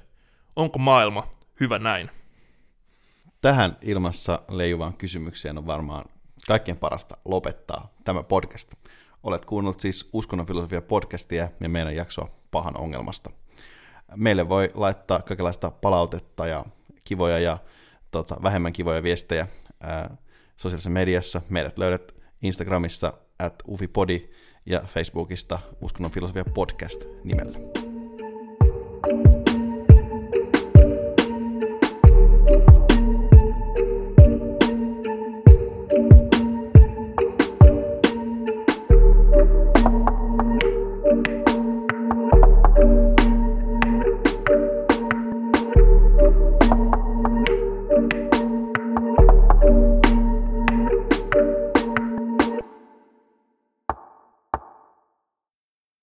onko maailma hyvä näin? Tähän ilmassa leijuvaan kysymykseen on varmaan kaikkein parasta lopettaa tämä podcast. Olet kuunnellut siis Uskonnonfilosofia-podcastia ja meidän jaksoa pahan ongelmasta. Meille voi laittaa kaikenlaista palautetta ja kivoja ja vähemmän kivoja viestejä sosiaalisessa mediassa. Meidät löydät Instagramissa @ufipodi ja Facebookista Uskonnonfilosofia-podcast nimellä.